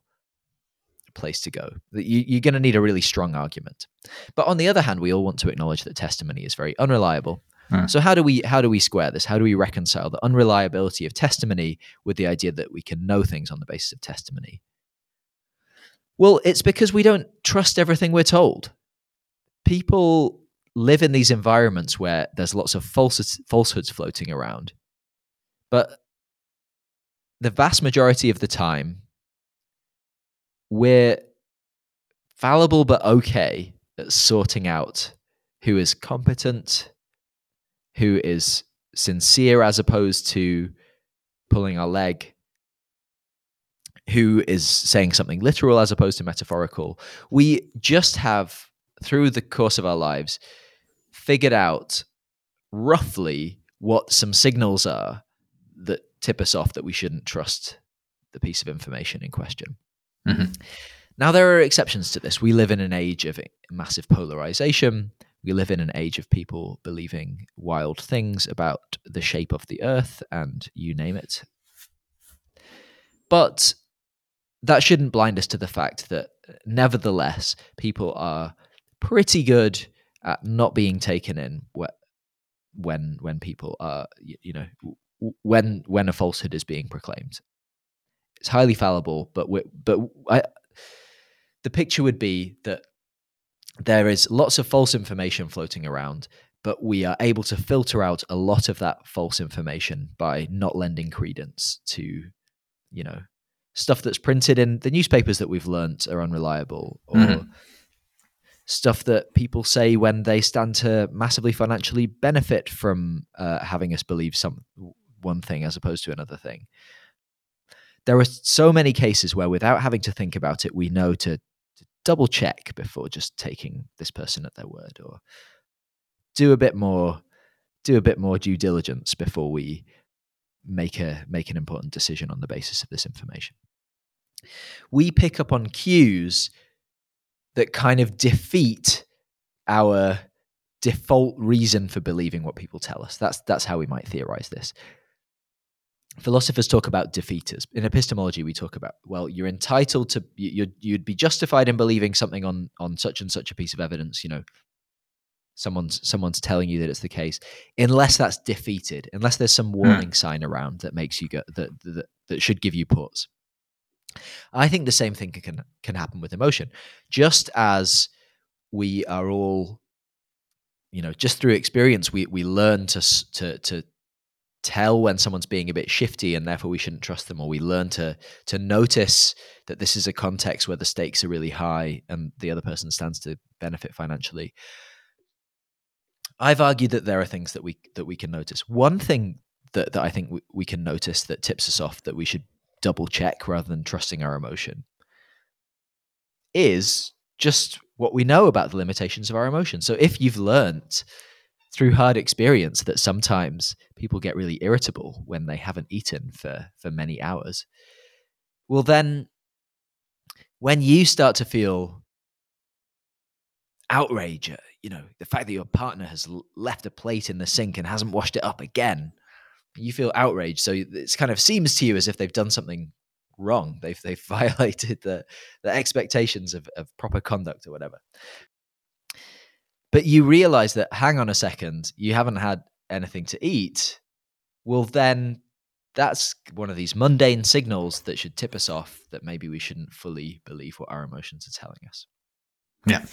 place to go. You're going to need a really strong argument. But on the other hand, we all want to acknowledge that testimony is very unreliable. So how do we square this? How do we reconcile the unreliability of testimony with the idea that we can know things on the basis of testimony? Well, it's because we don't trust everything we're told. People live in these environments where there's lots of falsehoods floating around. But the vast majority of the time, we're fallible but okay at sorting out who is competent, who is sincere as opposed to pulling our leg, who is saying something literal as opposed to metaphorical. We just have, through the course of our lives, figured out roughly what some signals are that tip us off that we shouldn't trust the piece of information in question. Mm-hmm. Now, there are exceptions to this. We live in an age of massive polarization. We live in an age of people believing wild things about the shape of the earth and you name it. But that shouldn't blind us to the fact that, nevertheless, people are pretty good at not being taken in when people are, when a falsehood is being proclaimed. It's highly fallible, but the picture would be that there is lots of false information floating around, but we are able to filter out a lot of that false information by not lending credence to, stuff that's printed in the newspapers that we've learnt are unreliable, or stuff that people say when they stand to massively financially benefit from having us believe one thing as opposed to another thing. There are so many cases where, without having to think about it, we know to double check before just taking this person at their word, or do a bit more due diligence before we make an important decision on the basis of this information. We pick up on cues that kind of defeat our default reason for believing what people tell us. That's how we might theorize this. Philosophers talk about defeaters. In epistemology, we talk about, well, you're entitled to, you'd be justified in believing something on such and such a piece of evidence, you know, someone's telling you that it's the case, unless that's defeated, unless there's some warning sign around that makes you go, that should give you pause. I think the same thing can happen with emotion. Just as we are all, you know, just through experience, we learn to tell when someone's being a bit shifty and therefore we shouldn't trust them, or we learn to notice that this is a context where the stakes are really high and the other person stands to benefit financially. I've argued that there are things that we can notice. One thing that I think we can notice that tips us off that we should double check rather than trusting our emotion is just what we know about the limitations of our emotion. So if you've learnt through hard experience that sometimes people get really irritable when they haven't eaten for many hours, well then, when you start to feel outrage, you know, the fact that your partner has left a plate in the sink and hasn't washed it up again, you feel outraged. So it kind of seems to you as if they've done something wrong. They've violated the expectations of proper conduct or whatever. But you realize that, hang on a second, you haven't had anything to eat. Well, then that's one of these mundane signals that should tip us off that maybe we shouldn't fully believe what our emotions are telling us. Yeah.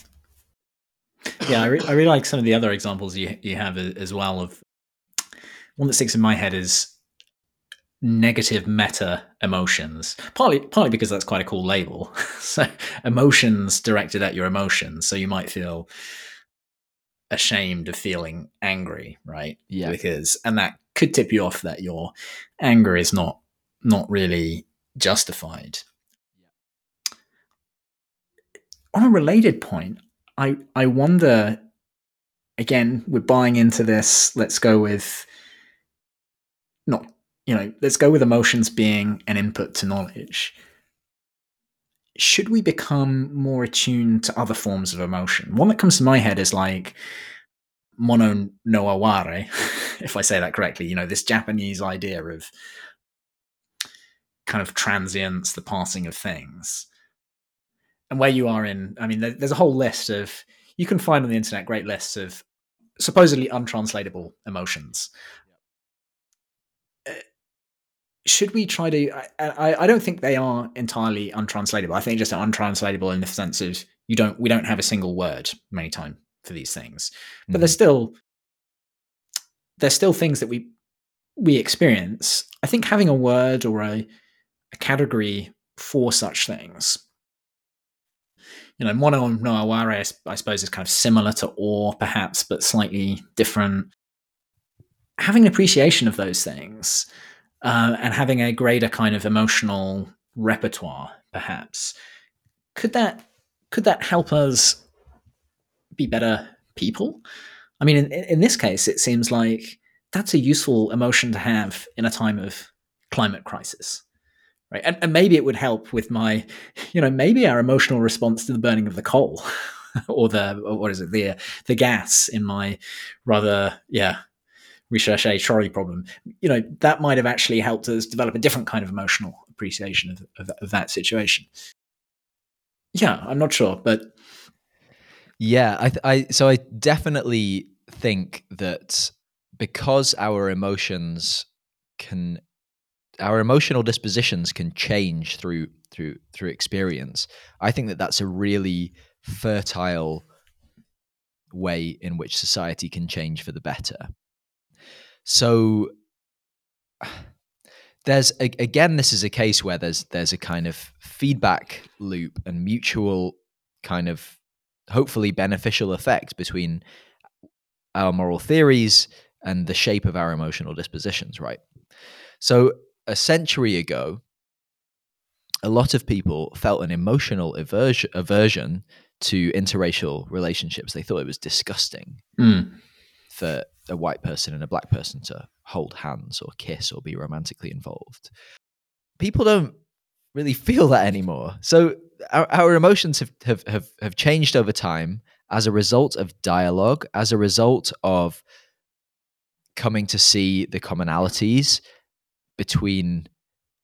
Yeah, I really like some of the other examples you have as well. Of one that sticks in my head is negative meta emotions, partly because that's quite a cool label. So emotions directed at your emotions. So you might feel ashamed of feeling angry, right? Yeah. And that could tip you off that your anger is not really justified. Yeah. On a related point, I wonder, again, we're buying into this, let's go with emotions being an input to knowledge. Should we become more attuned to other forms of emotion? One that comes to my head is like mono no aware, if I say that correctly, you know, this Japanese idea of kind of transience, the passing of things. And where you are in, I mean, there's a whole list of, you can find on the internet great lists of supposedly untranslatable emotions. Should we try to, I don't think they are entirely untranslatable. I think just untranslatable in the sense of we don't have a single word many times for these things, but there's still things that we experience. I think having a word or a category for such things, you know, mono no aware, I suppose, is kind of similar to awe perhaps, but slightly different. Having an appreciation of those things, and having a greater kind of emotional repertoire, perhaps, could that help us be better people? I mean, in this case, it seems like that's a useful emotion to have in a time of climate crisis, right? And maybe it would help with maybe our emotional response to the burning of the coal, or the gas in my recherche trolley problem, you know, that might have actually helped us develop a different kind of emotional appreciation of that situation. Yeah, I'm not sure, but yeah, I definitely think that because our emotional dispositions can change through experience. I think that that's a really fertile way in which society can change for the better. So there's again, this is a case where there's a kind of feedback loop and mutual kind of hopefully beneficial effect between our moral theories and the shape of our emotional dispositions, right? So a century ago, a lot of people felt an emotional aversion to interracial relationships. They thought it was disgusting for a white person and a black person to hold hands or kiss or be romantically involved. People don't really feel that anymore. So our emotions have changed over time as a result of dialogue, as a result of coming to see the commonalities between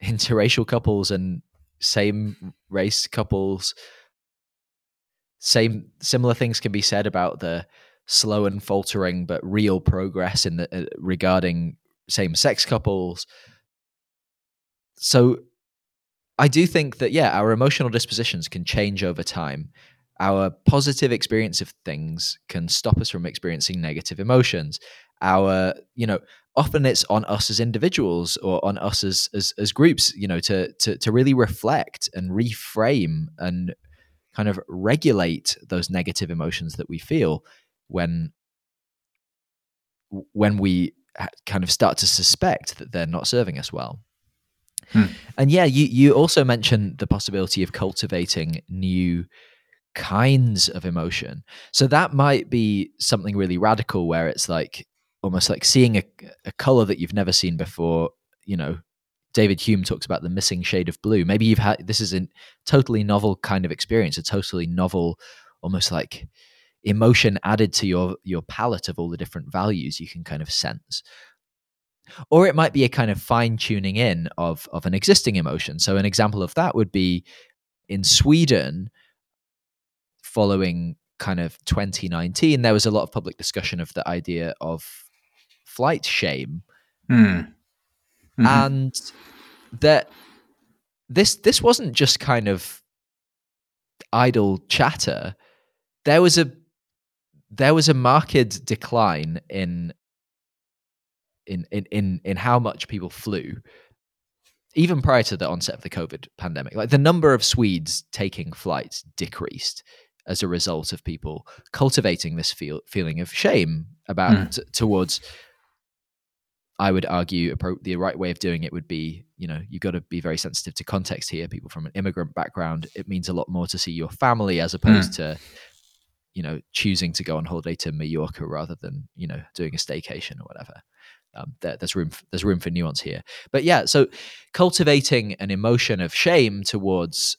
interracial couples and same race couples. Similar things can be said about the slow and faltering but real progress in the regarding same-sex couples. So I do think that, yeah, our emotional dispositions can change over time. Our positive experience of things can stop us from experiencing negative emotions. Our, you know, often it's on us as individuals or on us as groups, you know, to really reflect and reframe and kind of regulate those negative emotions that we feel when we kind of start to suspect that they're not serving us well. And yeah, you also mentioned the possibility of cultivating new kinds of emotion. So that might be something really radical where it's like almost like seeing a color that you've never seen before. You know, David Hume talks about the missing shade of blue. Maybe you've had, this is a totally novel kind of experience, a totally novel, almost like emotion added to your palette of all the different values you can kind of sense. Or it might be a kind of fine tuning in of an existing emotion. So an example of that would be in Sweden, following kind of 2019, there was a lot of public discussion of the idea of flight shame. And that this wasn't just kind of idle chatter. There was a marked decline in how much people flew, even prior to the onset of the COVID pandemic. Like the number of Swedes taking flights decreased as a result of people cultivating this feeling of shame about towards, I would argue, the right way of doing it would be, you know, you've got to be very sensitive to context here. People from an immigrant background, it means a lot more to see your family as opposed to, you know, choosing to go on holiday to Mallorca rather than, you know, doing a staycation or whatever. There's room for nuance here. But yeah, so cultivating an emotion of shame towards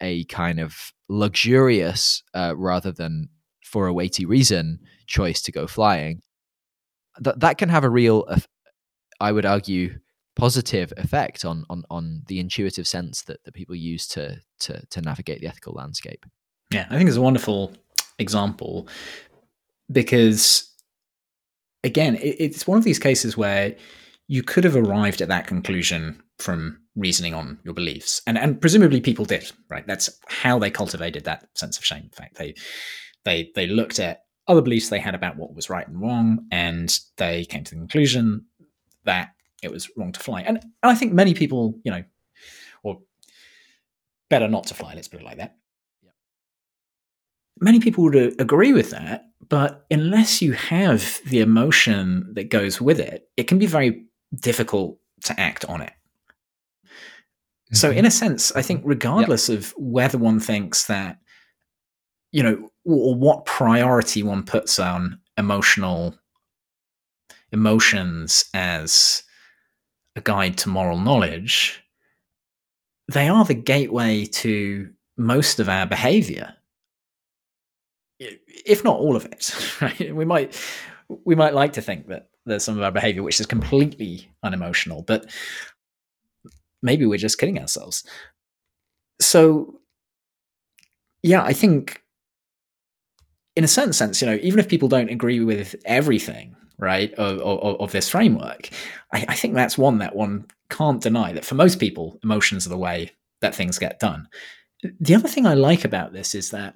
a kind of luxurious rather than for a weighty reason choice to go flying, that can have a real, I would argue, positive effect on the intuitive sense that people use to navigate the ethical landscape. Yeah, I think it's a wonderful example because, again, it's one of these cases where you could have arrived at that conclusion from reasoning on your beliefs. And presumably people did, right? That's how they cultivated that sense of shame. In fact, they looked at other beliefs they had about what was right and wrong, and they came to the conclusion that it was wrong to fly. And I think many people, you know, or better not to fly, let's put it like that. Many people would agree with that, but unless you have the emotion that goes with it, it can be very difficult to act on it. Mm-hmm. So in a sense, I think regardless of whether one thinks that, you know, or what priority one puts on emotions as a guide to moral knowledge, they are the gateway to most of our behavior, if not all of it, right? We might like to think that there's some of our behavior which is completely unemotional, but maybe we're just kidding ourselves. So, yeah, I think in a certain sense, you know, even if people don't agree with everything, right, of this framework, I think that's one that one can't deny, that for most people, emotions are the way that things get done. The other thing I like about this is that,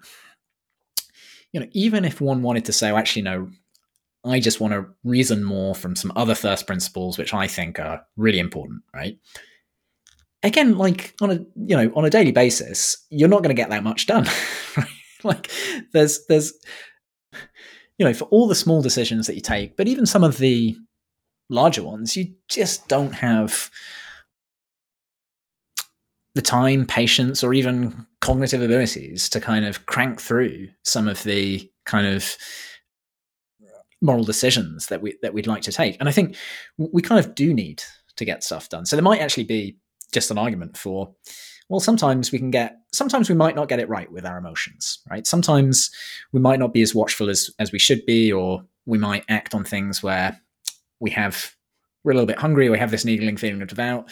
you know, even if one wanted to say, oh, actually, no, I just want to reason more from some other first principles, which I think are really important, right? Again, like on a daily basis, you're not going to get that much done. Right? Like there's, you know, for all the small decisions that you take, but even some of the larger ones, you just don't have the time, patience, or even cognitive abilities to kind of crank through some of the kind of moral decisions that we'd like to take. And I think we kind of do need to get stuff done. So there might actually be just an argument for, well, sometimes we might not get it right with our emotions, right? Sometimes we might not be as watchful as we should be, or we might act on things where we have we're a little bit hungry, we have this needling feeling of devout.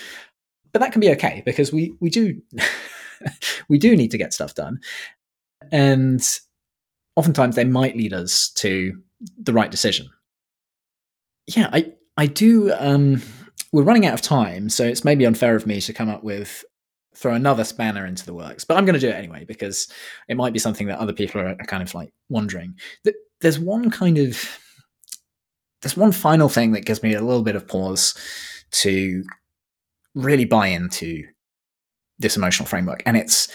But that can be okay, because we do we do need to get stuff done. And oftentimes they might lead us to the right decision. Yeah, I do, we're running out of time, so it's maybe unfair of me to throw another spanner into the works, but I'm going to do it anyway, because it might be something that other people are kind of like wondering. There's one final thing that gives me a little bit of pause to really buy into this emotional framework. And it's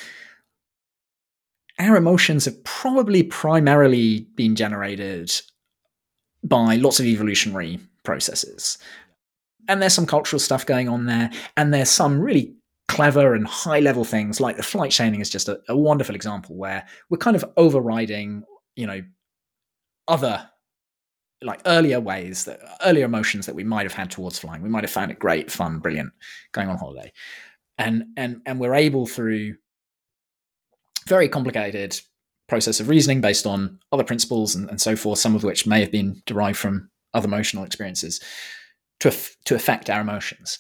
our emotions have probably primarily been generated by lots of evolutionary processes. And there's some cultural stuff going on there. And there's some really clever and high level things, like the flight chaining is just a wonderful example, where we're kind of overriding, other like earlier emotions that we might have had towards flying. We might have found it great, fun, brilliant, going on holiday. And we're able, through very complicated process of reasoning based on other principles and so forth, some of which may have been derived from other emotional experiences, to affect our emotions.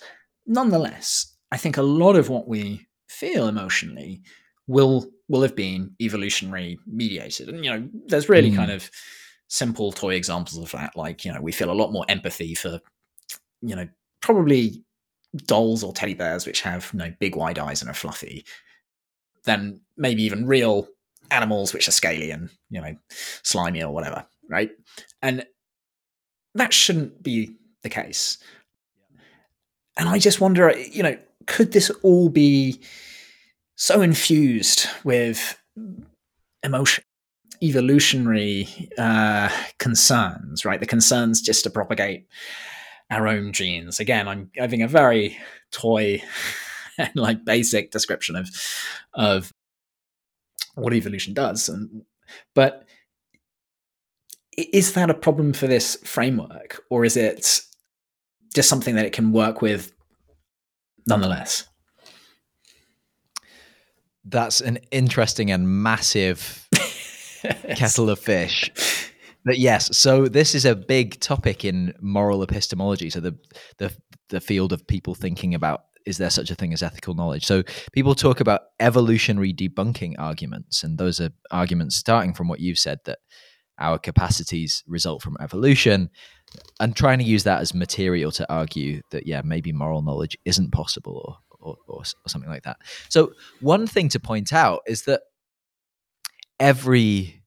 Nonetheless, I think a lot of what we feel emotionally will have been evolutionary mediated. And, there's really kind of simple toy examples of that. Like, we feel a lot more empathy for, probably dolls or teddy bears, which have big wide eyes and are fluffy, than maybe even real animals, which are scaly and, slimy or whatever. Right. And that shouldn't be the case. And I just wonder, could this all be so infused with emotion, evolutionary concerns, right? The concerns just to propagate our own genes. Again, I'm having a very toy and like basic description of what evolution does. But is that a problem for this framework, or is it just something that it can work with nonetheless? That's an interesting and massive kettle of fish. But yes, so this is a big topic in moral epistemology. So the field of people thinking about, is there such a thing as ethical knowledge? So people talk about evolutionary debunking arguments, and those are arguments starting from what you've said, that our capacities result from evolution, and trying to use that as material to argue that, yeah, maybe moral knowledge isn't possible or something like that. So one thing to point out is that every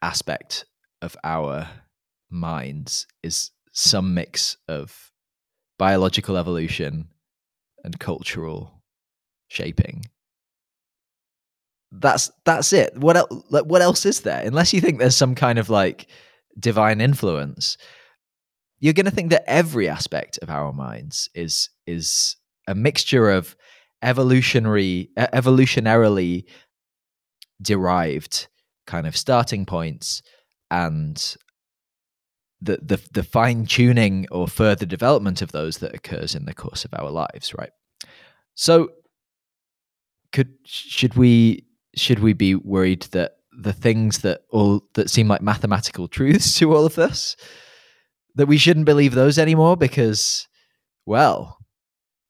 aspect of our minds is some mix of biological evolution and cultural shaping. That's it. What else is there? Unless you think there's some kind of like divine influence, you're going to think that every aspect of our minds is a mixture of evolutionarily derived kind of starting points and the fine tuning or further development of those that occurs in the course of our lives, right? So should we be worried that the things that seem like mathematical truths to all of us, that we shouldn't believe those anymore because, well,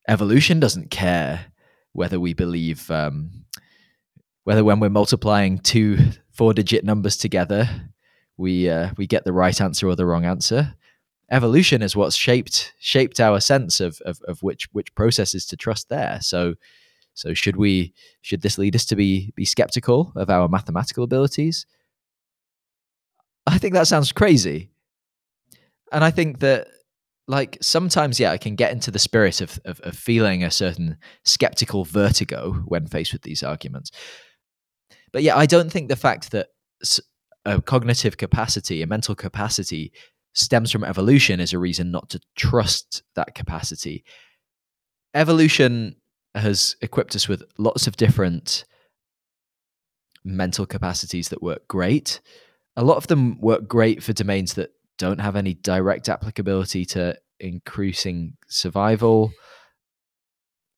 evolution doesn't care whether we believe, whether when we're multiplying 2 4-digit numbers together, we get the right answer or the wrong answer. Evolution is what's shaped our sense of which processes to trust there. So should this lead us to be skeptical of our mathematical abilities? I think that sounds crazy. And I think that, like, sometimes, yeah, I can get into the spirit of feeling a certain skeptical vertigo when faced with these arguments. But yeah, I don't think the fact that a cognitive capacity, a mental capacity, stems from evolution is a reason not to trust that capacity. Evolution has equipped us with lots of different mental capacities that work great. A lot of them work great for domains that don't have any direct applicability to increasing survival,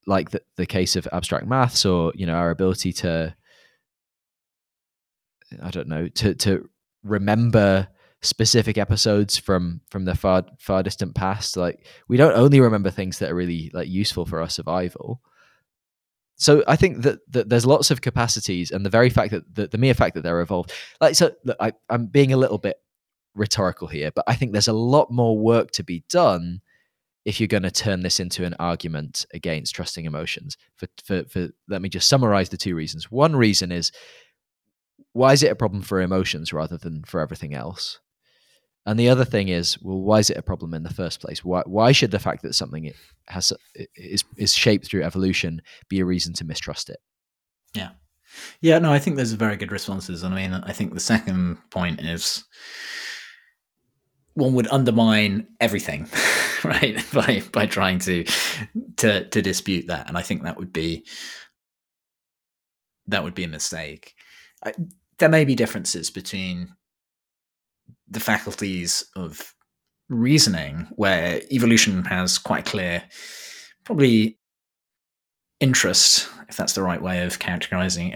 like the case of abstract maths, or, our ability to remember specific episodes from the far distant past. Like, we don't only remember things that are really like useful for our survival. So I think that there's lots of capacities, and the very fact that the mere fact that they're evolved, like, so look, I'm being a little bit rhetorical here, but I think there's a lot more work to be done if you're going to turn this into an argument against trusting emotions. For let me just summarize the two reasons. One reason is, why is it a problem for emotions rather than for everything else? And the other thing is, well, why is it a problem in the first place? Why should the fact that something is shaped through evolution be a reason to mistrust it? Yeah, no, I think those are very good responses. I mean, I think the second point is, one would undermine everything, right, by trying to dispute that, and I think that would be a mistake. There may be differences between the faculties of reasoning, where evolution has quite clear, probably, interest, if that's the right way of characterizing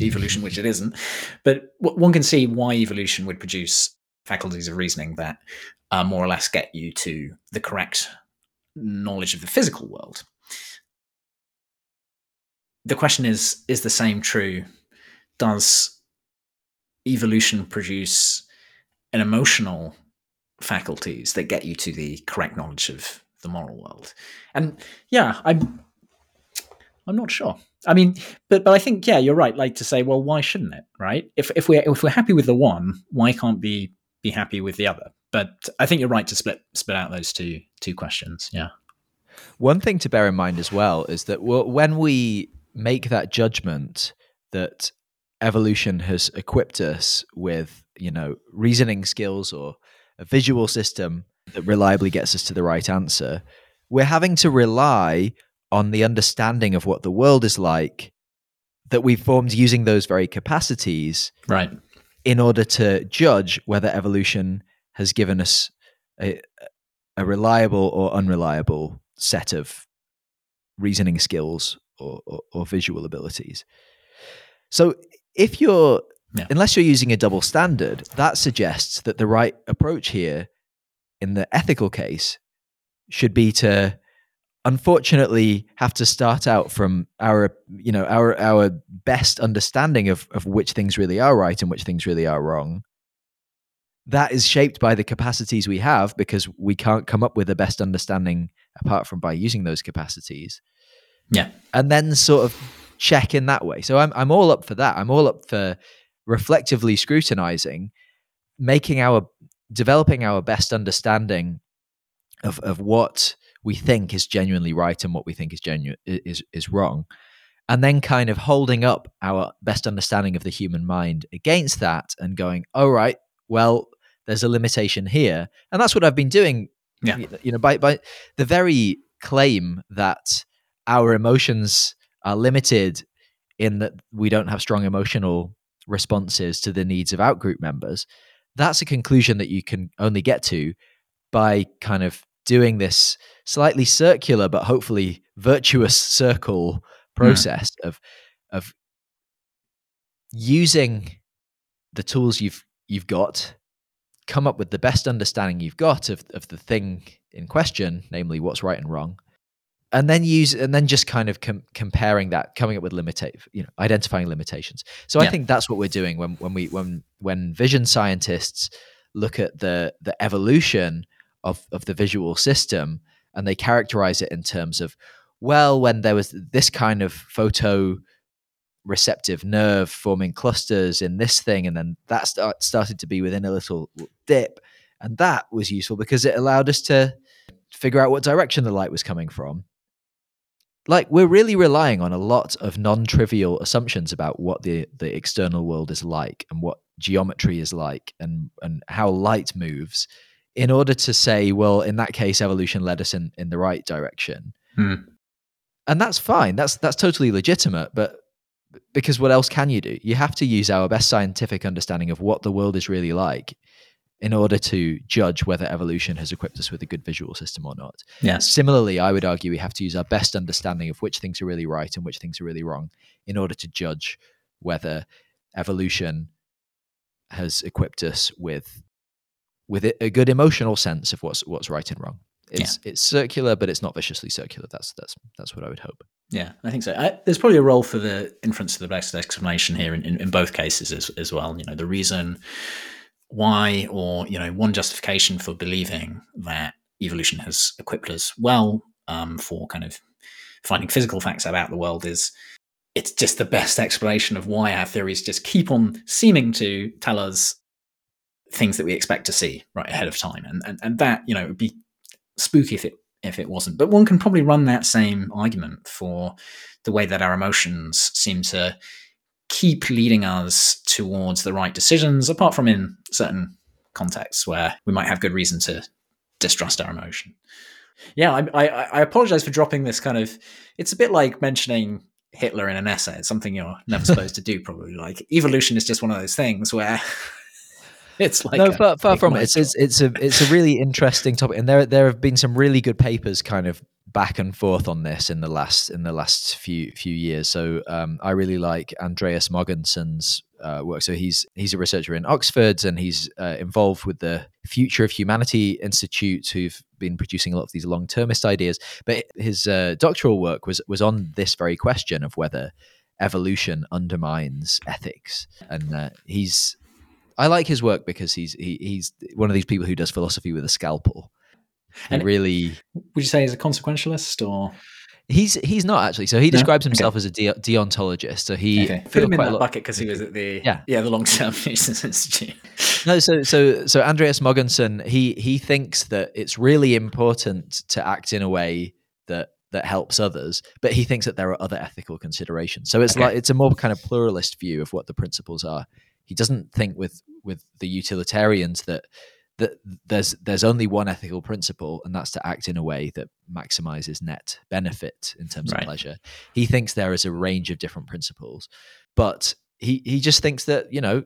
evolution, which it isn't. But one can see why evolution would produce faculties of reasoning that more or less get you to the correct knowledge of the physical world. The question is the same true? Does evolution produce an emotional faculties that get you to the correct knowledge of the moral world? And yeah, I'm not sure. I mean, but I think, yeah, you're right. Like, to say, well, why shouldn't it? Right? If we're happy with the one, why can't we be happy with the other? But I think you're right to split out those two questions. Yeah. One thing to bear in mind as well is that when we make that judgment that evolution has equipped us with, you know, reasoning skills or a visual system that reliably gets us to the right answer, we're having to rely on the understanding of what the world is like that we've formed using those very capacities, right, in order to judge whether evolution has given us a reliable or unreliable set of reasoning skills or visual abilities. So if you're, yeah, unless you're using a double standard, that suggests that the right approach here in the ethical case should be to, unfortunately, have to start out from our best understanding of which things really are right and which things really are wrong. That is shaped by the capacities we have, because we can't come up with a best understanding apart from by using those capacities. Yeah. And then sort of check in that way. So I'm all up for that. I'm all up for reflectively scrutinizing, developing our best understanding of what we think is genuinely right and what we think is wrong, and then kind of holding up our best understanding of the human mind against that and going, all right, well, there's a limitation here. And that's what I've been doing. Yeah. You know, by the very claim that our emotions are limited in that we don't have strong emotional responses to the needs of outgroup members, that's a conclusion that you can only get to by kind of doing this slightly circular but hopefully virtuous circle process of using the tools you've got, come up with the best understanding you've got of the thing in question, namely what's right and wrong, and then just kind of comparing that, coming up with identifying limitations. So yeah, I think that's what we're doing when vision scientists look at the evolution of the visual system, and they characterize it in terms of, well, when there was this kind of photoreceptive nerve forming clusters in this thing, and then that started to be within a little dip, and that was useful because it allowed us to figure out what direction the light was coming from. Like, we're really relying on a lot of non-trivial assumptions about what the external world is like, and what geometry is like, and how light moves, in order to say, well, in that case, evolution led us in the right direction. And that's fine. That's totally legitimate, but because what else can you do? You have to use our best scientific understanding of what the world is really like in order to judge whether evolution has equipped us with a good visual system or not. Yeah. Similarly, I would argue we have to use our best understanding of which things are really right and which things are really wrong in order to judge whether evolution has equipped us with with a good emotional sense of what's right and wrong. It's circular, but it's not viciously circular. That's what I would hope. Yeah, I think so. There's probably a role for the inference to the best explanation here in both cases as well. You know, the reason why, or you know, one justification for believing that evolution has equipped us well for kind of finding physical facts about the world is it's just the best explanation of why our theories just keep on seeming to tell us things that we expect to see right ahead of time, and that, you know, would be spooky if it wasn't. But one can probably run that same argument for the way that our emotions seem to keep leading us towards the right decisions, apart from in certain contexts where we might have good reason to distrust our emotion. Yeah, I apologize for dropping this kind of, it's a bit like mentioning Hitler in an essay. It's something you're never supposed to do, probably. Like, evolution is just one of those things where it's like, no, far from it. It's a really interesting topic, and there have been some really good papers kind of back and forth on this in the last few years. So I really like Andreas Mogensen's work. So he's a researcher in Oxford, and he's involved with the Future of Humanity Institute, who've been producing a lot of these long-termist ideas. But his doctoral work was on this very question of whether evolution undermines ethics, and I like his work because he's one of these people who does philosophy with a scalpel. And really, would you say he's a consequentialist, or he's not actually? So he describes himself as a deontologist. So he put him in that bucket because he was at the the Long Term Nuisance Institute. No, so Andreas Mogensen he thinks that it's really important to act in a way that helps others, but he thinks that there are other ethical considerations. So it's like it's a more kind of pluralist view of what the principles are. He doesn't think with the utilitarians that there's only one ethical principle, and that's to act in a way that maximizes net benefit in terms of pleasure. He thinks there is a range of different principles, but he just thinks that, you know,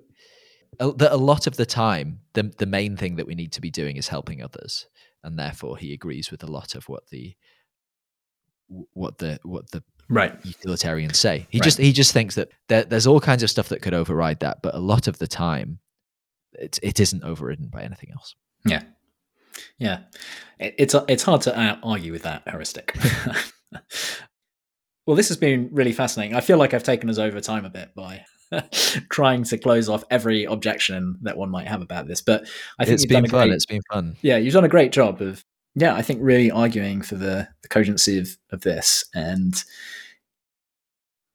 that a lot of the time, the main thing that we need to be doing is helping others, and therefore he agrees with a lot of what the utilitarians say. He just thinks that there's all kinds of stuff that could override that, but a lot of the time it isn't overridden by anything else. Yeah it's hard to argue with that heuristic. Well, this has been really fascinating. I feel like I've taken us over time a bit by trying to close off every objection that one might have about this, but I think it's been fun. Yeah, you've done a great job of I think really arguing for the cogency of this. And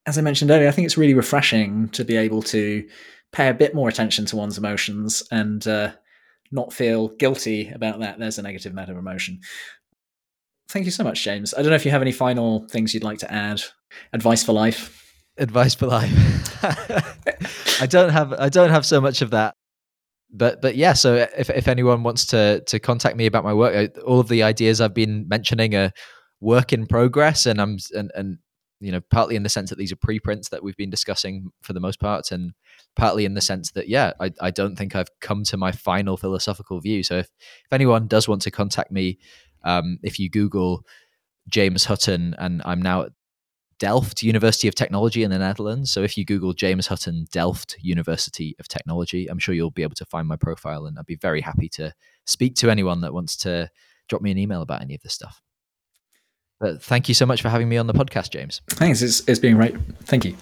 as I mentioned earlier, I think it's really refreshing to be able to pay a bit more attention to one's emotions and not feel guilty about that. There's a negative meta emotion. Thank you so much, James. I don't know if you have any final things you'd like to add. Advice for life. I don't have so much of that. But yeah, so if anyone wants to contact me about my work, all of the ideas I've been mentioning are work in progress, and I'm you know, partly in the sense that these are preprints that we've been discussing for the most part, and partly in the sense that I don't think I've come to my final philosophical view. So if anyone does want to contact me, if you Google James Hutton, and I'm now at Delft University of Technology in the Netherlands. So if you Google James Hutton Delft University of Technology, I'm sure you'll be able to find my profile, and I'd be very happy to speak to anyone that wants to drop me an email about any of this stuff. But thank you so much for having me on the podcast, James. Thanks. It's been great. Thank you.